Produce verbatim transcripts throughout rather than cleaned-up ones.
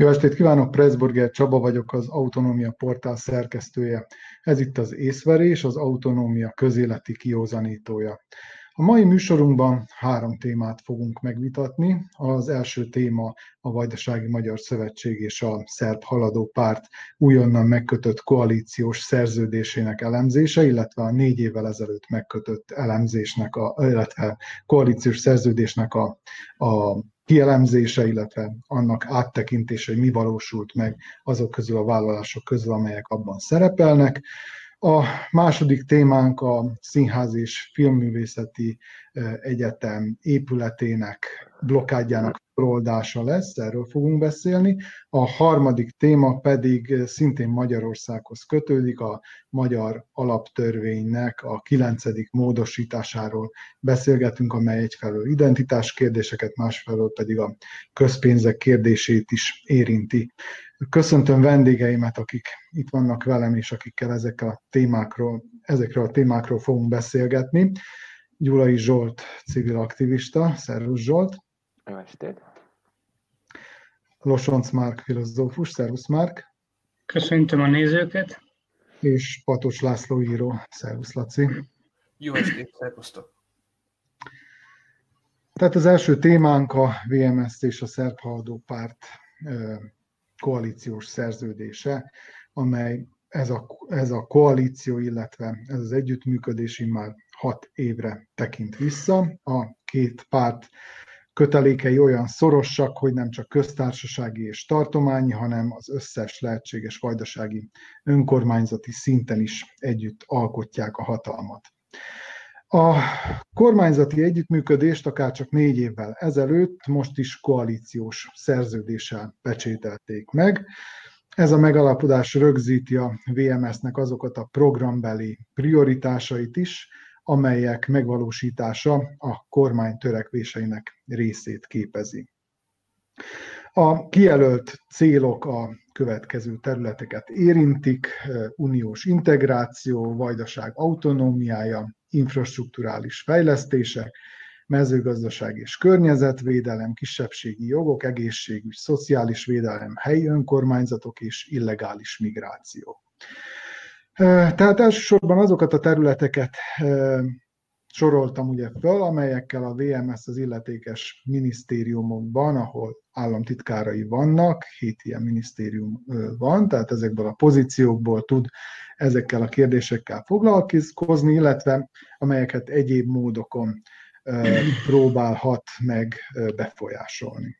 Jó estét kívánok, Pressburger Csaba vagyok, az Autonómia Portál szerkesztője. Ez itt az észverés, az autonómia közéleti kiózanítója. A mai műsorunkban három témát fogunk megvitatni. Az első téma a Vajdasági Magyar Szövetség és a Szerb Haladó Párt újonnan megkötött koalíciós szerződésének elemzése, illetve a négy évvel ezelőtt megkötött elemzésnek, a, illetve koalíciós szerződésnek a, a kielemzése, illetve annak áttekintése, hogy mi valósult meg azok közül a vállalások közül, amelyek abban szerepelnek. A második témánk a Színház és Filmművészeti Egyetem épületének blokkádjának feloldása lesz, erről fogunk beszélni. A harmadik téma pedig szintén Magyarországhoz kötődik, a magyar alaptörvénynek a kilencedik módosításáról beszélgetünk, amely egyfelől identitás kérdéseket, másfelől pedig a közpénzek kérdését is érinti. Köszöntöm vendégeimet, akik itt vannak velem, és akikkel ezekkel a témákról, ezekről a témákról fogunk beszélgetni. Gyulai Zsolt, civil aktivista. Szervusz, Zsolt! Jó estét! Losoncz Márk, filozófus. Szervusz, Márk! Köszöntöm a nézőket! És Patócs László író. Szervusz, Laci! Jó estét! Szervusztok! Tehát az első témánk a vé em es zé és a Szerb Haladó Párt koalíciós szerződése, amely ez a, ez a koalíció, illetve ez az együttműködés immár hat évre tekint vissza. A két párt kötelékei olyan szorosak, hogy nem csak köztársasági és tartományi, hanem az összes lehetséges vajdasági önkormányzati szinten is együtt alkotják a hatalmat. A kormányzati együttműködést akárcsak négy évvel ezelőtt most is koalíciós szerződéssel pecsételték meg. Ez a megállapodás rögzíti a vé em es zének azokat a programbeli prioritásait is, amelyek megvalósítása a kormány törekvéseinek részét képezi. A kijelölt célok a következő területeket érintik: uniós integráció, Vajdaság autonómiája, infrastrukturális fejlesztések, mezőgazdaság és környezetvédelem, kisebbségi jogok, egészségügy, szociális védelem, helyi önkormányzatok és illegális migráció. Tehát elsősorban azokat a területeket soroltam ugye föl, amelyekkel a vé em es zé az illetékes minisztériumokban, ahol államtitkárai vannak, hét ilyen minisztérium van, tehát ezekből a pozíciókból tud ezekkel a kérdésekkel foglalkozni, illetve amelyeket egyéb módokon próbálhat meg befolyásolni.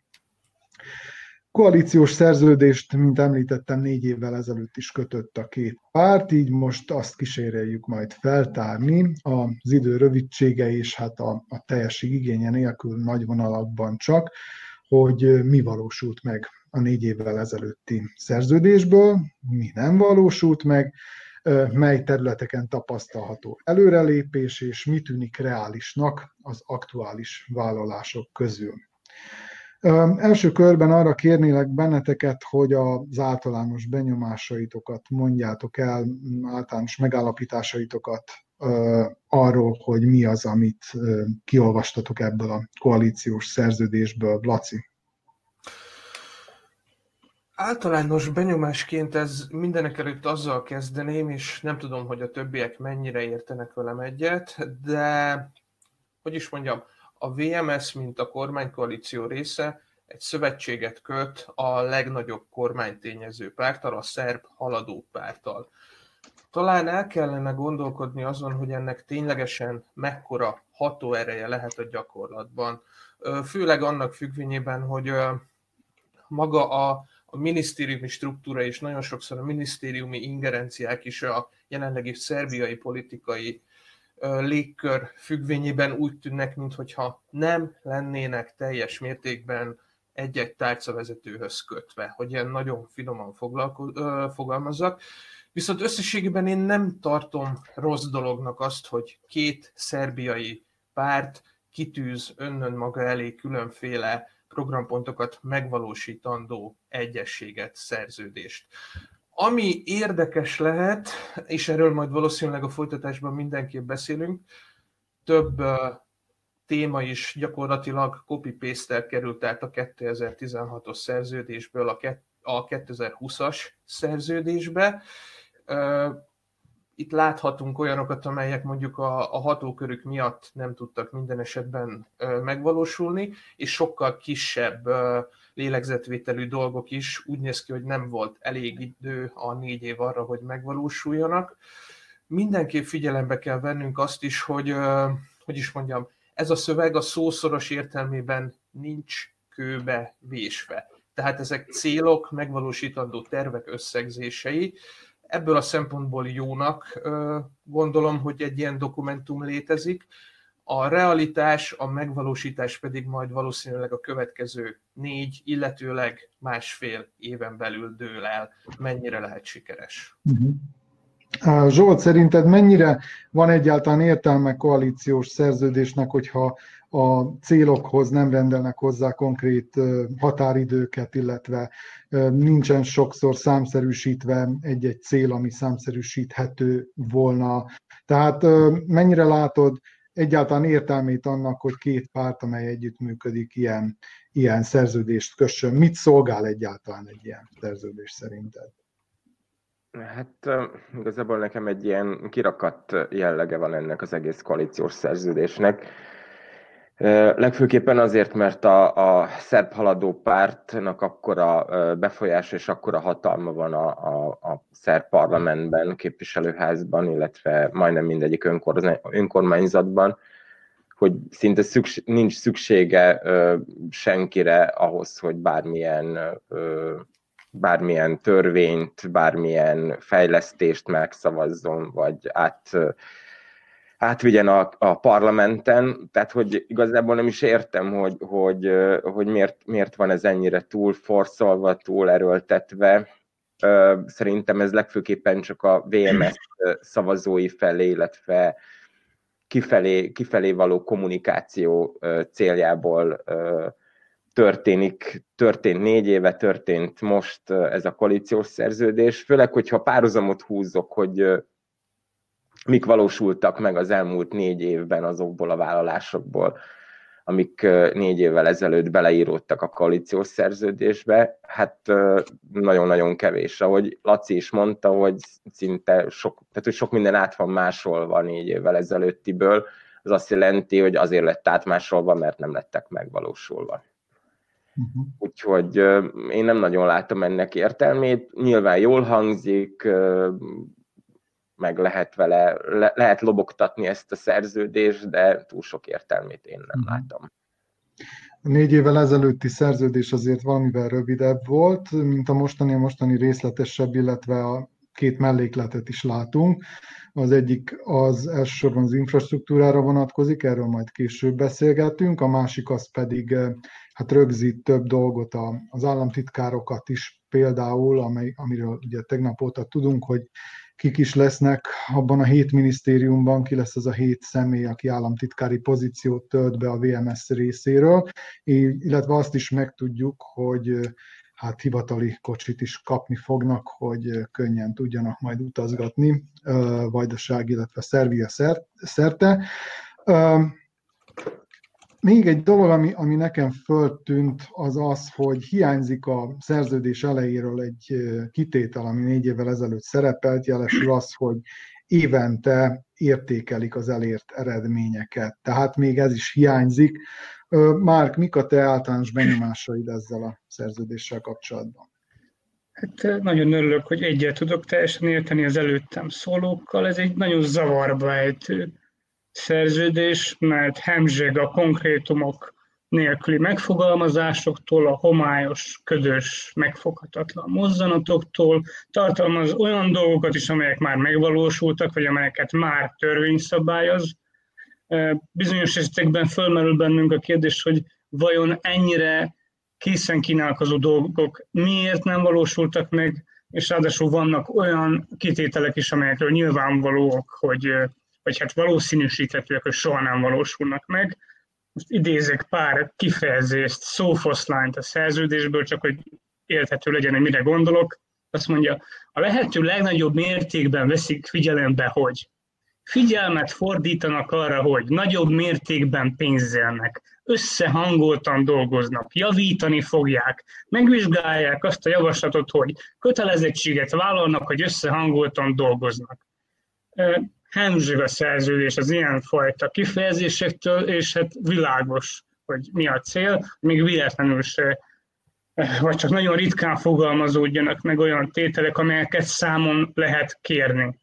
Koalíciós szerződést, mint említettem, négy évvel ezelőtt is kötött a két párt, így most azt kíséreljük majd feltárni az idő rövidsége és hát a, a teljesség igénye nélkül nagy vonalakban csak, hogy mi valósult meg a négy évvel ezelőtti szerződésből, mi nem valósult meg, mely területeken tapasztalható előrelépés, és mi tűnik reálisnak az aktuális vállalások közül. Első körben arra kérnélek benneteket, hogy az általános benyomásaitokat mondjátok el, általános megállapításaitokat arról, hogy mi az, amit kiolvastatok ebből a koalíciós szerződésből. Laci? Általános benyomásként ez mindenek előtt azzal kezdeném, és nem tudom, hogy a többiek mennyire értenek velem egyet, de hogy is mondjam, a vé em es zé, mint a kormánykoalíció része, egy szövetséget köt a legnagyobb kormánytényező párttal, a Szerb Haladó Párttal. Talán el kellene gondolkodni azon, hogy ennek ténylegesen mekkora hatóereje lehet a gyakorlatban. Főleg annak függvényében, hogy maga a, a minisztériumi struktúra és nagyon sokszor a minisztériumi ingerenciák is a jelenlegi szerbiai politikai légkör függvényében úgy tűnnek, minthogyha nem lennének teljes mértékben egy-egy tárcavezetőhöz kötve, hogy ilyen nagyon finoman fogalmazzak. Viszont összességében én nem tartom rossz dolognak azt, hogy két szerbiai párt kitűz önnön maga elé különféle programpontokat megvalósítandó egyességet, szerződést. Ami érdekes lehet, és erről majd valószínűleg a folytatásban mindenképp beszélünk, több uh, téma is gyakorlatilag copy-paste-tel került át a kétezer-tizenhatos szerződésből a a kétezer-húszas szerződésbe. Itt láthatunk olyanokat, amelyek mondjuk a, a hatókörük miatt nem tudtak minden esetben megvalósulni, és sokkal kisebb lélegzetvételű dolgok is úgy néz ki, hogy nem volt elég idő a négy év arra, hogy megvalósuljanak. Mindenképp figyelembe kell vennünk azt is, hogy, hogy is mondjam, ez a szöveg a szószoros értelmében nincs kőbe vésve. Tehát ezek célok, megvalósítandó tervek összegzései. Ebből a szempontból jónak gondolom, hogy egy ilyen dokumentum létezik. A realitás, a megvalósítás pedig majd valószínűleg a következő négy, illetőleg másfél éven belül dől el, mennyire lehet sikeres. Zsolt, szerinted mennyire van egyáltalán értelme koalíciós szerződésnek, hogyha a célokhoz nem rendelnek hozzá konkrét határidőket, illetve nincsen sokszor számszerűsítve egy-egy cél, ami számszerűsíthető volna. Tehát mennyire látod egyáltalán értelmét annak, hogy két párt, amely együttműködik, ilyen, ilyen szerződést kössön? Mit szolgál egyáltalán egy ilyen szerződés szerinted? Hát igazából nekem egy ilyen kirakat jellege van ennek az egész koalíciós szerződésnek. Legfőképpen azért, mert a, a Szerb Haladó Pártnak akkora befolyása és akkora hatalma van a, a, a szerb parlamentben, képviselőházban, illetve majdnem mindegyik önkor, önkormányzatban, hogy szinte szükség, nincs szüksége senkire ahhoz, hogy bármilyen... bármilyen törvényt, bármilyen fejlesztést megszavazzon, vagy át, átvigyen a, a parlamenten. Tehát, hogy igazából nem is értem, hogy, hogy, hogy miért, miért van ez ennyire túl forszolva, túl erőltetve. Szerintem ez legfőképpen csak a vé em es szavazói felé, illetve kifelé, kifelé való kommunikáció céljából Történik, történt négy éve, történt most ez a koalíciós szerződés, főleg, hogyha párhuzamot húzok, hogy mik valósultak meg az elmúlt négy évben azokból a vállalásokból, amik négy évvel ezelőtt beleíródtak a koalíciós szerződésbe, hát nagyon-nagyon kevés. Ahogy Laci is mondta, hogy szinte sok, tehát, hogy sok minden át van másolva négy évvel ezelőttiből, az azt jelenti, hogy azért lett átmásolva, mert nem lettek megvalósulva. Uh-huh. Úgyhogy én nem nagyon látom ennek értelmét, nyilván jól hangzik, meg lehet vele, le, lehet lobogtatni ezt a szerződést, de túl sok értelmét én nem látom. Négy évvel ezelőtti szerződés azért valamivel rövidebb volt, mint a mostani, a mostani részletesebb, illetve a két mellékletet is látunk. Az egyik az elsősorban az infrastruktúrára vonatkozik, erről majd később beszélgetünk, a másik az pedig hát rögzít több dolgot, az államtitkárokat is például, amely, amiről ugye tegnap óta tudunk, hogy kik is lesznek abban a hét minisztériumban, ki lesz az a hét személy, aki államtitkári pozíciót tölt be a vé em es részéről, illetve azt is megtudjuk, hogy hát hivatali kocsit is kapni fognak, hogy könnyen tudjanak majd utazgatni Vajdaság, illetve Szerbia szerte. Még egy dolog, ami, ami nekem föltűnt, az az, hogy hiányzik a szerződés elejéről egy kitétel, ami négy évvel ezelőtt szerepelt, jelesül az, hogy évente értékelik az elért eredményeket. Tehát még ez is hiányzik. Márk, mik a te általános benyomásaid ezzel a szerződéssel kapcsolatban? Hát nagyon örülök, hogy egyet tudok teljesen érteni az előttem szólókkal. Ez egy nagyon zavarba ejtő szerződés, mert hemzseg a konkrétumok nélküli megfogalmazásoktól, a homályos, ködös, megfoghatatlan mozzanatoktól, tartalmaz olyan dolgokat is, amelyek már megvalósultak, vagy amelyeket már törvény szabályoz. Bizonyos esetekben fölmerül bennünk a kérdés, hogy vajon ennyire készen kínálkozó dolgok miért nem valósultak meg, és ráadásul vannak olyan kitételek is, amelyekről nyilvánvalóak, hogy, hogy hát valószínűsíthetőek, hogy soha nem valósulnak meg. Most idézek pár kifejezést, szófoszlányt a szerződésből, csak hogy érthető legyen, hogy mire gondolok. Azt mondja, a lehető legnagyobb mértékben veszik figyelembe, hogy figyelmet fordítanak arra, hogy nagyobb mértékben pénzelnek, összehangoltan dolgoznak, javítani fogják, megvizsgálják azt a javaslatot, hogy kötelezettséget vállalnak, hogy összehangoltan dolgoznak. Hemzsög a szerződés az ilyenfajta kifejezésektől, és hát világos, hogy mi a cél, még véletlenül se, vagy csak nagyon ritkán fogalmazódjanak meg olyan tételek, amelyeket számon lehet kérni.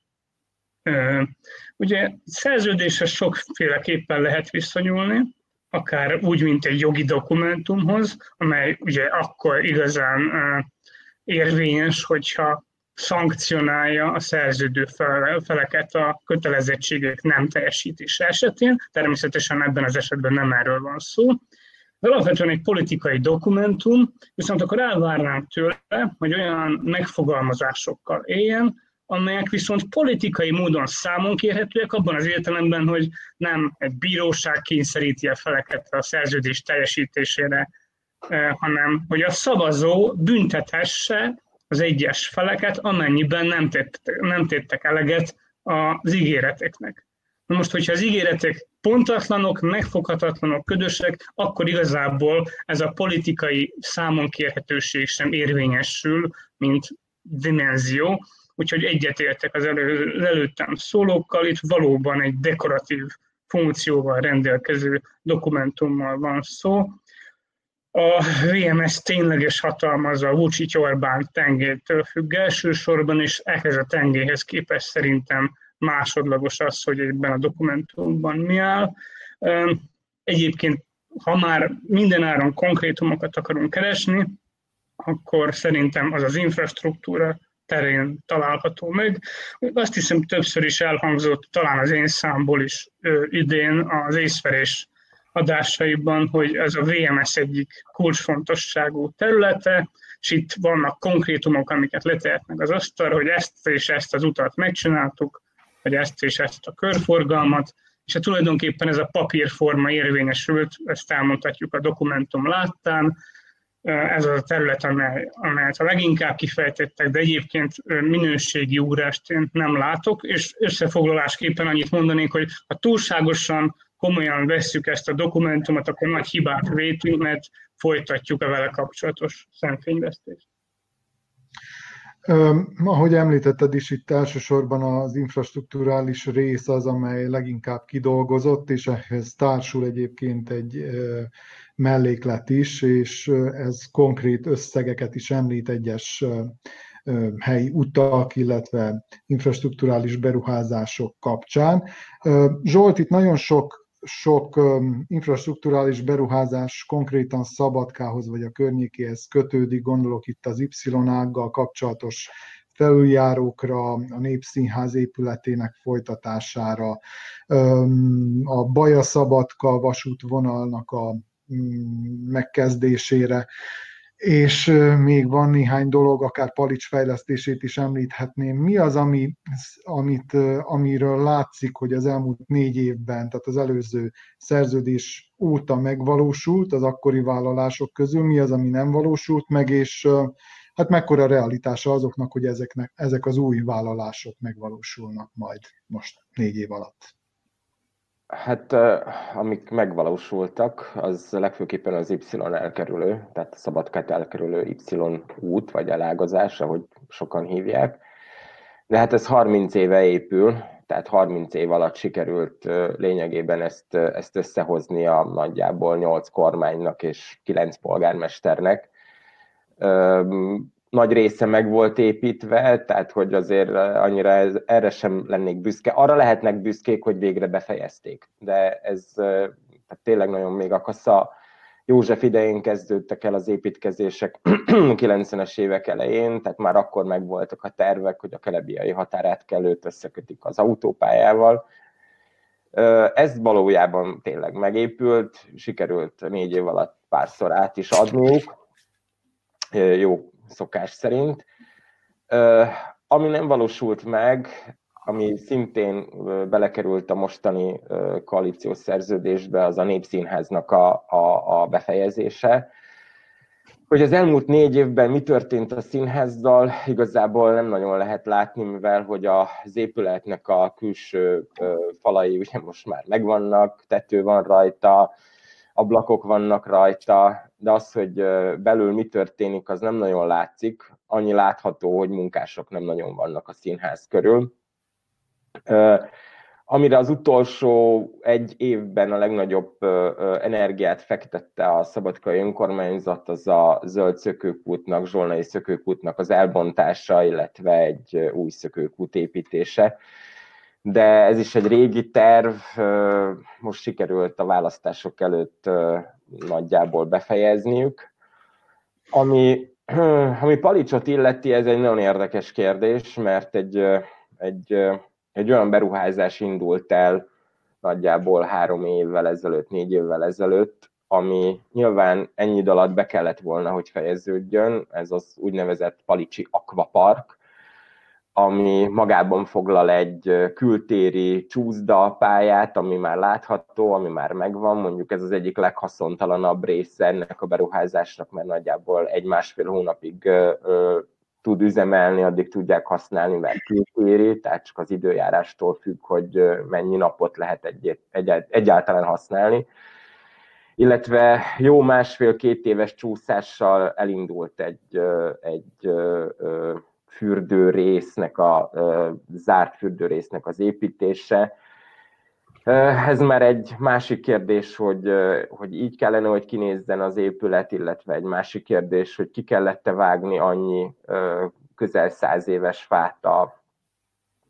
Ugye szerződéshez sokféleképpen lehet viszonyulni, akár úgy, mint egy jogi dokumentumhoz, amely ugye akkor igazán érvényes, hogyha szankcionálja a szerződő feleket a kötelezettségek nem teljesítése esetén. Természetesen ebben az esetben nem erről van szó. De alapvetően egy politikai dokumentum, viszont akkor elvárnánk tőle, hogy olyan megfogalmazásokkal éljen, amelyek viszont politikai módon számon kérhetőek abban az értelemben, hogy nem egy bíróság kényszeríti a feleket a szerződés teljesítésére, hanem hogy a szavazó büntethesse az egyes feleket, amennyiben nem tettek, nem tettek eleget az ígéreteknek. Na most, hogyha az ígéretek pontatlanok, megfoghatatlanok, ködösek, akkor igazából ez a politikai számonkérhetőség sem érvényesül, mint dimenzió. Úgyhogy egyetértek az elő, előttem szólókkal, itt valóban egy dekoratív funkcióval rendelkező dokumentummal van szó. A vé em es zé tényleges hatalmazza a Vučić–Orbán tengelytől függ elsősorban, és ehhez a tengelyhez képest szerintem másodlagos az, hogy ebben a dokumentumban mi áll. Egyébként, ha már mindenáron konkrétumokat akarunk keresni, akkor szerintem az az infrastruktúra terén található meg. Azt hiszem, többször is elhangzott, talán az én számból is ö, idén az észverés adásaiban, hogy ez a vé em es egyik kulcsfontosságú területe, és itt vannak konkrétumok, amiket letehetnek az asztalra, hogy ezt és ezt az utat megcsináltuk, vagy ezt és ezt a körforgalmat, és hát tulajdonképpen ez a papírforma érvényesült, ezt elmondhatjuk a dokumentum láttán. Ez az a terület, amely, amelyet a leginkább kifejtettek, de egyébként minőségi ugrást én nem látok, és összefoglalásképpen annyit mondanék, hogy ha túlságosan komolyan vesszük ezt a dokumentumot, akkor nagy hibát vétünk, mert folytatjuk a vele kapcsolatos szemfényvesztést. Ahogy említetted is, itt elsősorban az infrastrukturális rész az, amely leginkább kidolgozott, és ehhez társul egyébként egy melléklet is, és ez konkrét összegeket is említ, egyes helyi utak, illetve infrastrukturális beruházások kapcsán. Zsolt, itt nagyon sok Sok infrastrukturális beruházás konkrétan Szabadkához vagy a környékéhez kötődik, gondolok itt az Y-ággal kapcsolatos felüljárókra, a Népszínház épületének folytatására, a Baja-Szabadka vasútvonalnak a megkezdésére, és még van néhány dolog, akár Palics fejlesztését is említhetném. Mi az, ami, amit, amiről látszik, hogy az elmúlt négy évben, tehát az előző szerződés óta megvalósult az akkori vállalások közül, mi az, ami nem valósult meg, és hát mekkora realitása azoknak, hogy ezeknek, ezek az új vállalások megvalósulnak majd most négy év alatt? Hát amik megvalósultak, az legfőképpen az Y elkerülő, tehát a Szabadkát elkerülő Y út, vagy elágazás, ahogy sokan hívják. De hát ez harminc éve épül, tehát harminc év alatt sikerült lényegében ezt, ezt összehozni a nagyjából nyolc kormánynak és kilenc polgármesternek. Nagy része meg volt építve, tehát hogy azért annyira ez, erre sem lennék büszke. Arra lehetnek büszkék, hogy végre befejezték, de ez tehát tényleg nagyon még akasz. A József idején kezdődtek el az építkezések kilencvenes évek elején, tehát már akkor megvoltak a tervek, hogy a kelebiai határátkelőt összekötik az autópályával. Ez valójában tényleg megépült, sikerült négy év alatt párszor át is adniuk. Jó szokás szerint. Ami nem valósult meg, ami szintén belekerült a mostani koalíciós szerződésbe, az a Népszínháznak a, a, a befejezése. Hogy az elmúlt négy évben mi történt a színházzal, igazából nem nagyon lehet látni, mivel hogy az épületnek a külső falai ugye most már megvannak, tető van rajta, ablakok vannak rajta, de az, hogy belül mi történik, az nem nagyon látszik. Annyi látható, hogy munkások nem nagyon vannak a színház körül. Amire az utolsó egy évben a legnagyobb energiát fektette a szabadkai önkormányzat, az a zöld szökőkútnak, zsolnai szökőkútnak az elbontása, illetve egy új szökőkút építése. De ez is egy régi terv, most sikerült a választások előtt nagyjából befejezniük. Ami, ami Palicsot illeti, ez egy nagyon érdekes kérdés, mert egy... egy Egy olyan beruházás indult el nagyjából három évvel ezelőtt, négy évvel ezelőtt, ami nyilván ennyi idő alatt be kellett volna, hogy fejeződjön. Ez az úgynevezett palicsi akvapark, ami magában foglal egy kültéri csúszdapályát, ami már látható, ami már megvan. Mondjuk ez az egyik leghaszontalanabb része ennek a beruházásnak, mert nagyjából egy-másfél hónapig tud üzemelni, addig tudják használni, mert kültéri, tehát csak az időjárástól függ, hogy mennyi napot lehet egy, egy, egyáltalán használni. Illetve jó másfél-két éves csúszással elindult egy, egy fürdőrésznek, a zárt fürdőrésznek az építése. Ez már egy másik kérdés, hogy, hogy így kellene, hogy kinézzen az épület, illetve egy másik kérdés, hogy ki kellett-e vágni annyi közel száz éves fát a,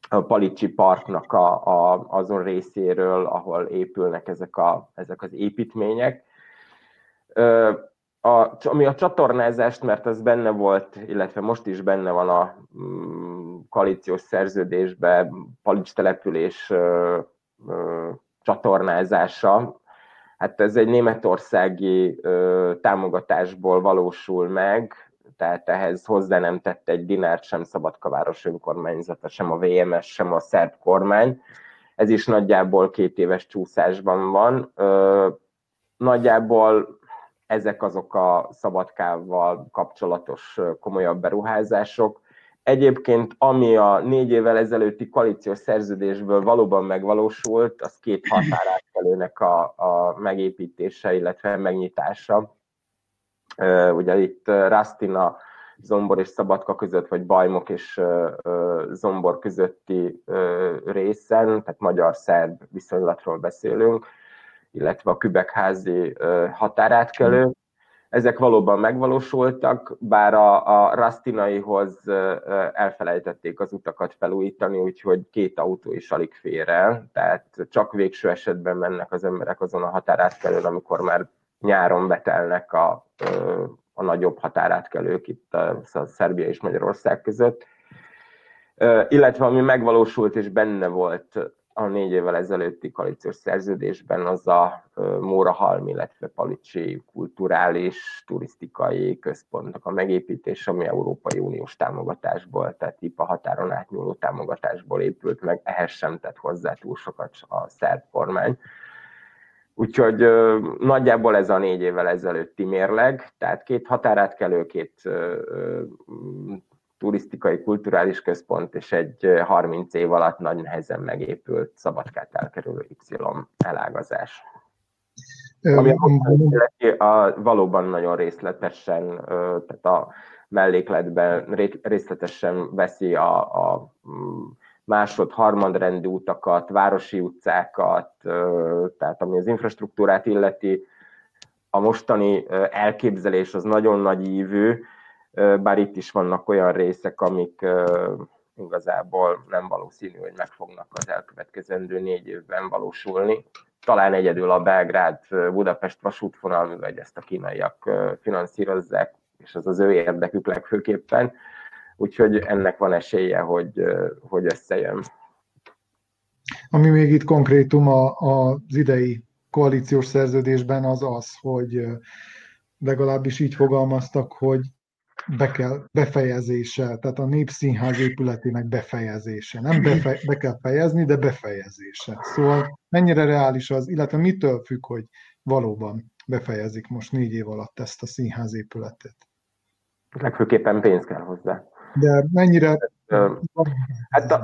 a Palicsi Parknak a, a, azon részéről, ahol épülnek ezek, a, ezek az építmények. A, ami a csatornázást, mert ez benne volt, illetve most is benne van a koalíciós szerződésben, Palics település csatornázása. Hát ez egy németországi ö, támogatásból valósul meg, tehát ehhez hozzá nem tett egy dinárt sem Szabadkaváros önkormányzata, sem a vé em es, sem a szerb kormány. Ez is nagyjából két éves csúszásban van. Ö, nagyjából ezek azok a Szabadkával kapcsolatos komolyabb beruházások. Egyébként, ami a négy évvel ezelőtti koalíciós szerződésből valóban megvalósult, az két határátkelőnek a, a megépítése, illetve megnyitása. Ugye itt Rastina, Zombor és Szabadka között, vagy Bajmok és Zombor közötti részen, tehát magyar-szerb viszonylatról beszélünk, illetve a Kübekházi határátkelő. Ezek valóban megvalósultak, bár a, a Rastinaihoz elfelejtették az utakat felújítani, úgyhogy két autó is alig fér el, tehát csak végső esetben mennek az emberek azon a határátkelőn, amikor már nyáron betelnek a, a nagyobb határátkelők itt a, a Szerbia és Magyarország között. Illetve ami megvalósult és benne volt a négy évvel ezelőtti koalíciós szerződésben, az a Mórahalmi, illetve Palicsi kulturális, turisztikai központnak a megépítés, ami Európai Uniós támogatásból, tehát í pé á határon átnyúló támogatásból épült meg, ehhez sem tett hozzá túl sokat a szerb kormány. Úgyhogy ö, nagyjából ez a négy évvel ezelőtti mérleg, tehát két határátkelő, két ö, ö, turisztikai, kulturális központ, és egy harminc év alatt nagy nehezen megépült Szabadkát elkerülő Y elágazás. Ami a, a, valóban nagyon részletesen, tehát a mellékletben részletesen veszi a, a másod-harmadrendű utakat, városi utcákat, tehát ami az infrastruktúrát illeti. A mostani elképzelés az nagyon nagy ívű, bár itt is vannak olyan részek, amik uh, igazából nem valószínű, hogy meg fognak az elkövetkezendő négy évben valósulni. Talán egyedül a Belgrád-Budapest vasútvonal, mivel ezt a kínaiak finanszírozzák, és az az ő érdekük legfőképpen. Úgyhogy ennek van esélye, hogy, hogy összejön. Ami még itt konkrétum az idei koalíciós szerződésben az az, hogy legalábbis így fogalmaztak, hogy Be kell, befejezése, tehát a Népszínház épületének befejezése. Nem befe, be kell fejezni, de befejezése. Szóval mennyire reális az, illetve mitől függ, hogy valóban befejezik most négy év alatt ezt a színház épületet? Legfőképpen pénz kell hozzá. De mennyire... Hát a,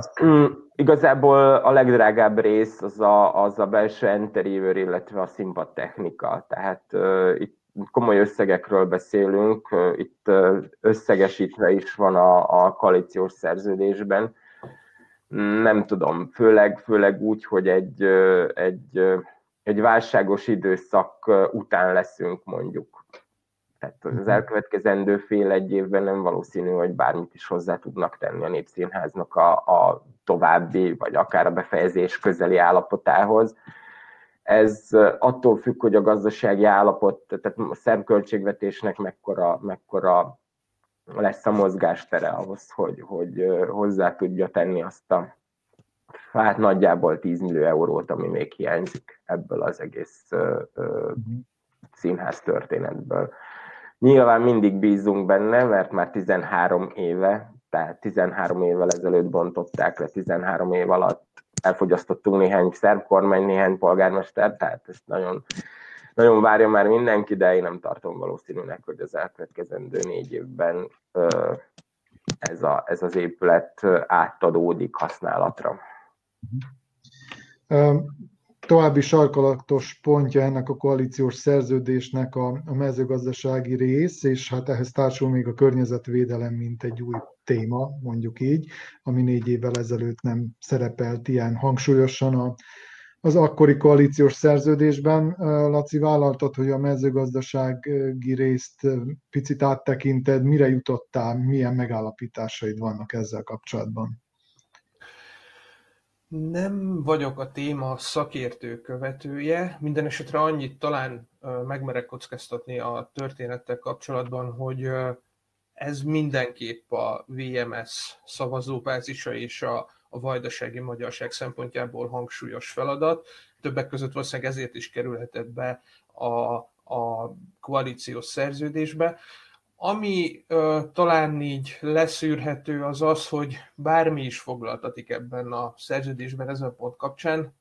igazából a legdrágább rész az a, az a belső interiőr, illetve a színpad technika. Tehát uh, itt komoly összegekről beszélünk, uh, itt uh, összegesítve is van a, a koalíciós szerződésben. Nem tudom, főleg, főleg úgy, hogy egy, uh, egy, uh, egy válságos időszak után leszünk mondjuk. Tehát az elkövetkezendő fél-egy évben nem valószínű, hogy bármit is hozzá tudnak tenni a Népszínháznak a, a további, vagy akár a befejezés közeli állapotához. Ez attól függ, hogy a gazdasági állapot, tehát a szerb költségvetésnek mekkora, mekkora lesz a mozgástere ahhoz, hogy, hogy hozzá tudja tenni azt a hát nagyjából tíz millió eurót, ami még hiányzik ebből az egész színház történetből. Nyilván mindig bízunk benne, mert már tizenhárom éve, tehát tizenhárom évvel ezelőtt bontották le, tizenhárom év alatt elfogyasztottunk néhány szerb kormány, néhány polgármester, tehát ezt nagyon, nagyon várja már mindenki, de én nem tartom valószínűnek, hogy az elkövetkezendő négy évben ez, a, ez az épület átadódik használatra. Um. További sarkalatos pontja ennek a koalíciós szerződésnek a, a mezőgazdasági rész, és hát ehhez társul még a környezetvédelem, mint egy új téma, mondjuk így, ami négy évvel ezelőtt nem szerepelt ilyen hangsúlyosan a, az akkori koalíciós szerződésben. Laci, vállaltad, hogy a mezőgazdasági részt picit áttekinted, mire jutottál, milyen megállapításaid vannak ezzel kapcsolatban? Nem vagyok a téma szakértő követője, minden esetre annyit talán megmerek kockáztatni a történettel kapcsolatban, hogy ez mindenképp a vé em es szavazóbázisa és a, a vajdasági magyarság szempontjából hangsúlyos feladat. Többek között valószínűleg ezért is kerülhetett be a, a koalíciós szerződésbe. Ami ö, talán így leszűrhető az az, hogy bármi is foglaltatik ebben a szerződésben ezen pont kapcsán,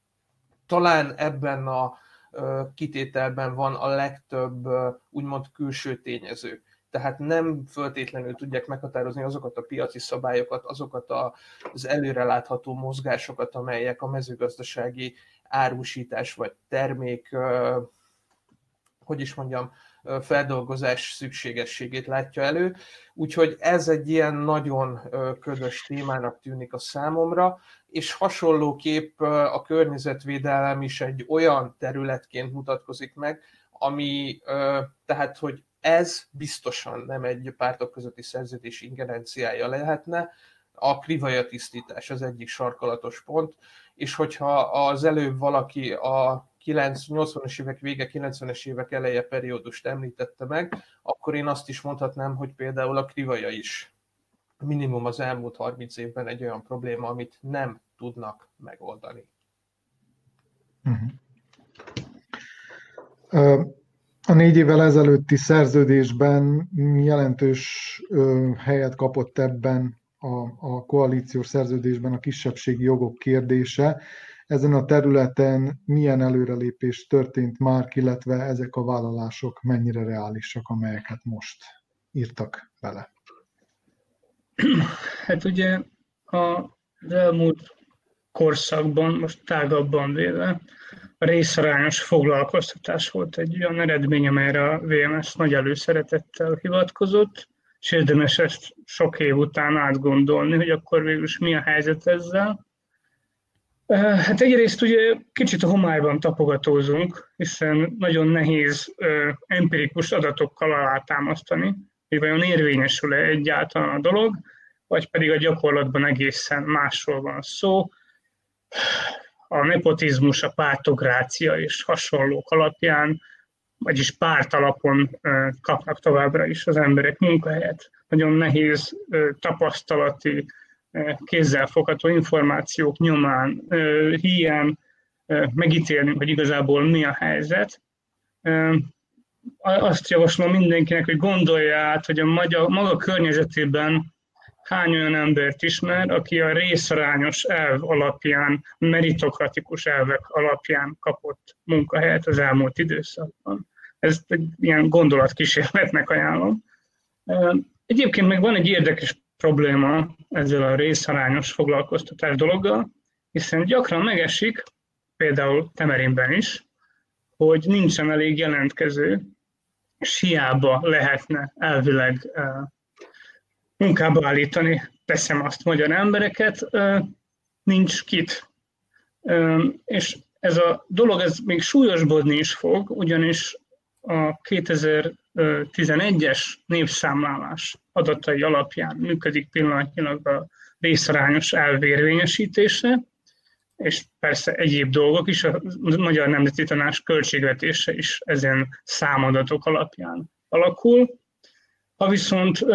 talán ebben a ö, kitételben van a legtöbb ö, úgymond külső tényező. Tehát nem feltétlenül tudják meghatározni azokat a piaci szabályokat, azokat a, az előrelátható mozgásokat, amelyek a mezőgazdasági árusítás vagy termék, ö, hogy is mondjam, feldolgozás szükségességét látja elő, úgyhogy ez egy ilyen nagyon ködös témának tűnik a számomra, és hasonlóképp a környezetvédelem is egy olyan területként mutatkozik meg, ami tehát, hogy ez biztosan nem egy pártok közötti szerződés ingerenciája lehetne, a klímatisztítás az egyik sarkalatos pont, és hogyha az előbb valaki a nyolcvanas évek vége, kilencvenes évek eleje periódust említette meg, akkor én azt is mondhatnám, hogy például a krivaja is minimum az elmúlt harminc évben egy olyan probléma, amit nem tudnak megoldani. A négy évvel ezelőtti szerződésben jelentős helyet kapott ebben a, a koalíciós szerződésben a kisebbségi jogok kérdése. Ezen a területen milyen előrelépés történt már, illetve ezek a vállalások mennyire reálisak, amelyeket most írtak bele? Hát ugye az elmúlt korszakban, most tágabban véve, a részarányos foglalkoztatás volt egy olyan eredmény, amelyre a vé em es nagy előszeretettel hivatkozott, és érdemes ezt sok év után átgondolni, hogy akkor végül is mi a helyzet ezzel. Hát egyrészt ugye kicsit a homályban tapogatózunk, hiszen nagyon nehéz empirikus adatokkal alátámasztani, hogy vajon érvényesül-e egyáltalán a dolog, vagy pedig a gyakorlatban egészen másról van szó. A nepotizmus, a pártokrácia és hasonlók alapján, vagyis párt alapon kapnak továbbra is az emberek munkahelyet. Nagyon nehéz tapasztalati, kézzelfogható információk nyomán, hiány megítélni, hogy igazából mi a helyzet. Azt javaslom mindenkinek, hogy gondolja át, hogy a maga, maga környezetében hány olyan embert ismer, aki a részarányos elv alapján, meritokratikus elvek alapján kapott munkahelyet az elmúlt időszakban. Ezt egy ilyen gondolatkísérletnek ajánlom. Egyébként meg van egy érdekes probléma ezzel a részarányos foglalkoztatás dologgal, hiszen gyakran megesik, például Temerinben is, hogy nincsen elég jelentkező, és hiába lehetne elvileg uh, munkába állítani, teszem azt, magyar embereket, uh, nincs kit. Uh, és ez a dolog ez még súlyosbodni is fog, ugyanis a kétezer-tizenegyes népszámlálás adatai alapján működik pillanatnyilag a részarányos elv érvényesítése, és persze egyéb dolgok is, a Magyar Nemzeti Tanács költségvetése is ezen számadatok alapján alakul. Ha viszont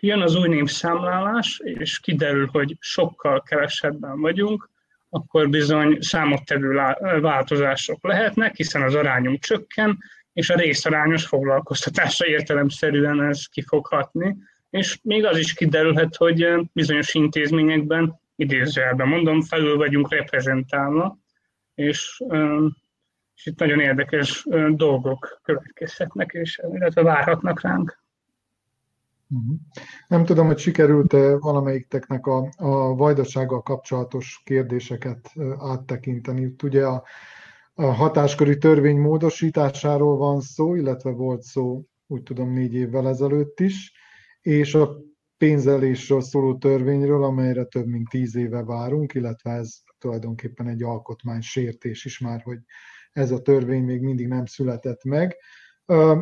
jön az új népszámlálás, és kiderül, hogy sokkal kevesebben vagyunk, akkor bizony számottevő változások lehetnek, hiszen az arányunk csökken, és a részarányos foglalkoztatásra értelemszerűen ez ki fog hatni. És még az is kiderülhet, hogy bizonyos intézményekben, idézőjelben mondom, felül vagyunk reprezentálva, és, és itt nagyon érdekes dolgok következhetnek, és illetve várhatnak ránk. Nem tudom, hogy sikerült-e valamelyikteknek a, a vajdasággal kapcsolatos kérdéseket áttekinteni. Ugye a, a hatásköri törvény módosításáról van szó, illetve volt szó, úgy tudom, négy évvel ezelőtt is, és a pénzelésről szóló törvényről, amelyre több mint tíz éve várunk, illetve ez tulajdonképpen egy alkotmánysértés is már, hogy ez a törvény még mindig nem született meg.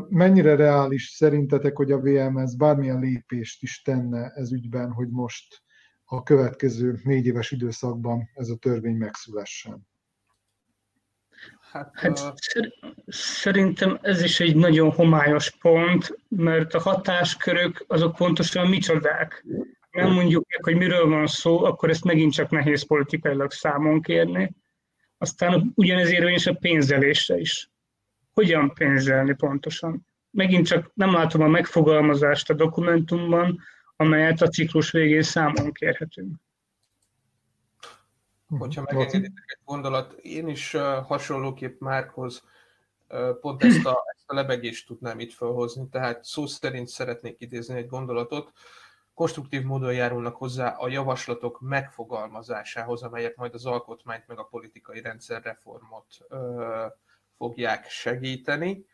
Mennyire reális szerintetek, hogy a vé em es zé bármilyen lépést is tenne ez ügyben, hogy most a következő négy éves időszakban ez a törvény megszülessen? Hát, hát a... Szerintem ez is egy nagyon homályos pont, mert a hatáskörök azok pontosan micsodák. Nem mondjuk meg, hogy miről van szó, akkor ezt megint csak nehéz politikailag számon kérni. Aztán ugyanez érvényes a pénzelésre is. Hogyan pénzelni pontosan? Megint csak nem látom a megfogalmazást a dokumentumban, amelyet a ciklus végén számon kérhetünk. Hogyha megengeditek egy gondolat, én is uh, hasonlóképp Márkhoz uh, pont ezt a, ezt a lebegést tudnám itt felhozni, tehát szó szerint szeretnék idézni egy gondolatot. Konstruktív módon járulnak hozzá a javaslatok megfogalmazásához, amelyek majd az alkotmányt meg a politikai rendszer reformot uh, fogják segíteni.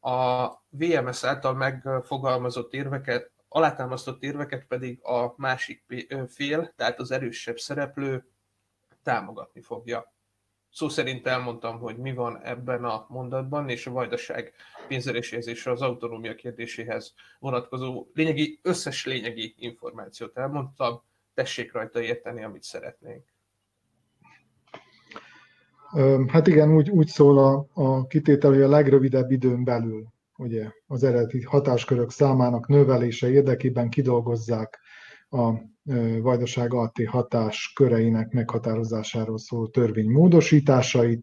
A vé em es zé által megfogalmazott érveket, alátámasztott érveket pedig a másik fél, tehát az erősebb szereplő támogatni fogja. Szó szerint elmondtam, hogy mi van ebben a mondatban, és a vajdaság pénzelésérzésre az autonómia kérdéséhez vonatkozó lényegi, összes lényegi információt elmondtam, tessék rajta érteni, amit szeretnénk. Hát igen, úgy, úgy szól a, a kitétel, hogy a legrövidebb időn belül ugye, az eredeti hatáskörök számának növelése érdekében kidolgozzák a Vajdaság alatti hatásköreinek meghatározásáról szóló törvény módosításait,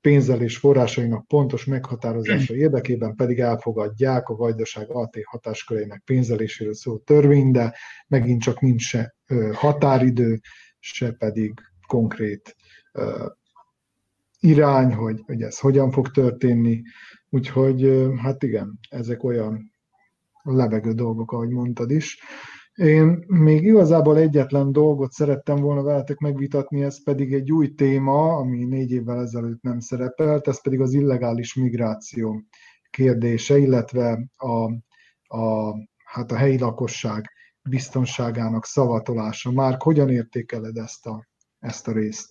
pénzelés forrásainak pontos meghatározása érdekében pedig elfogadják a Vajdaság alatti hatásköreinek pénzeléséről szóló törvény, de megint csak nincs se határidő, se pedig konkrét irány, hogy, hogy ez hogyan fog történni. Úgyhogy hát igen, ezek olyan levegő dolgok, ahogy mondtad is. Én még igazából egyetlen dolgot szerettem volna veletek megvitatni, ez pedig egy új téma, ami négy évvel ezelőtt nem szerepelt, ez pedig az illegális migráció kérdése, illetve a, a, hát a helyi lakosság biztonságának szavatolása. Márk, hogyan értékeled ezt a, ezt a részt?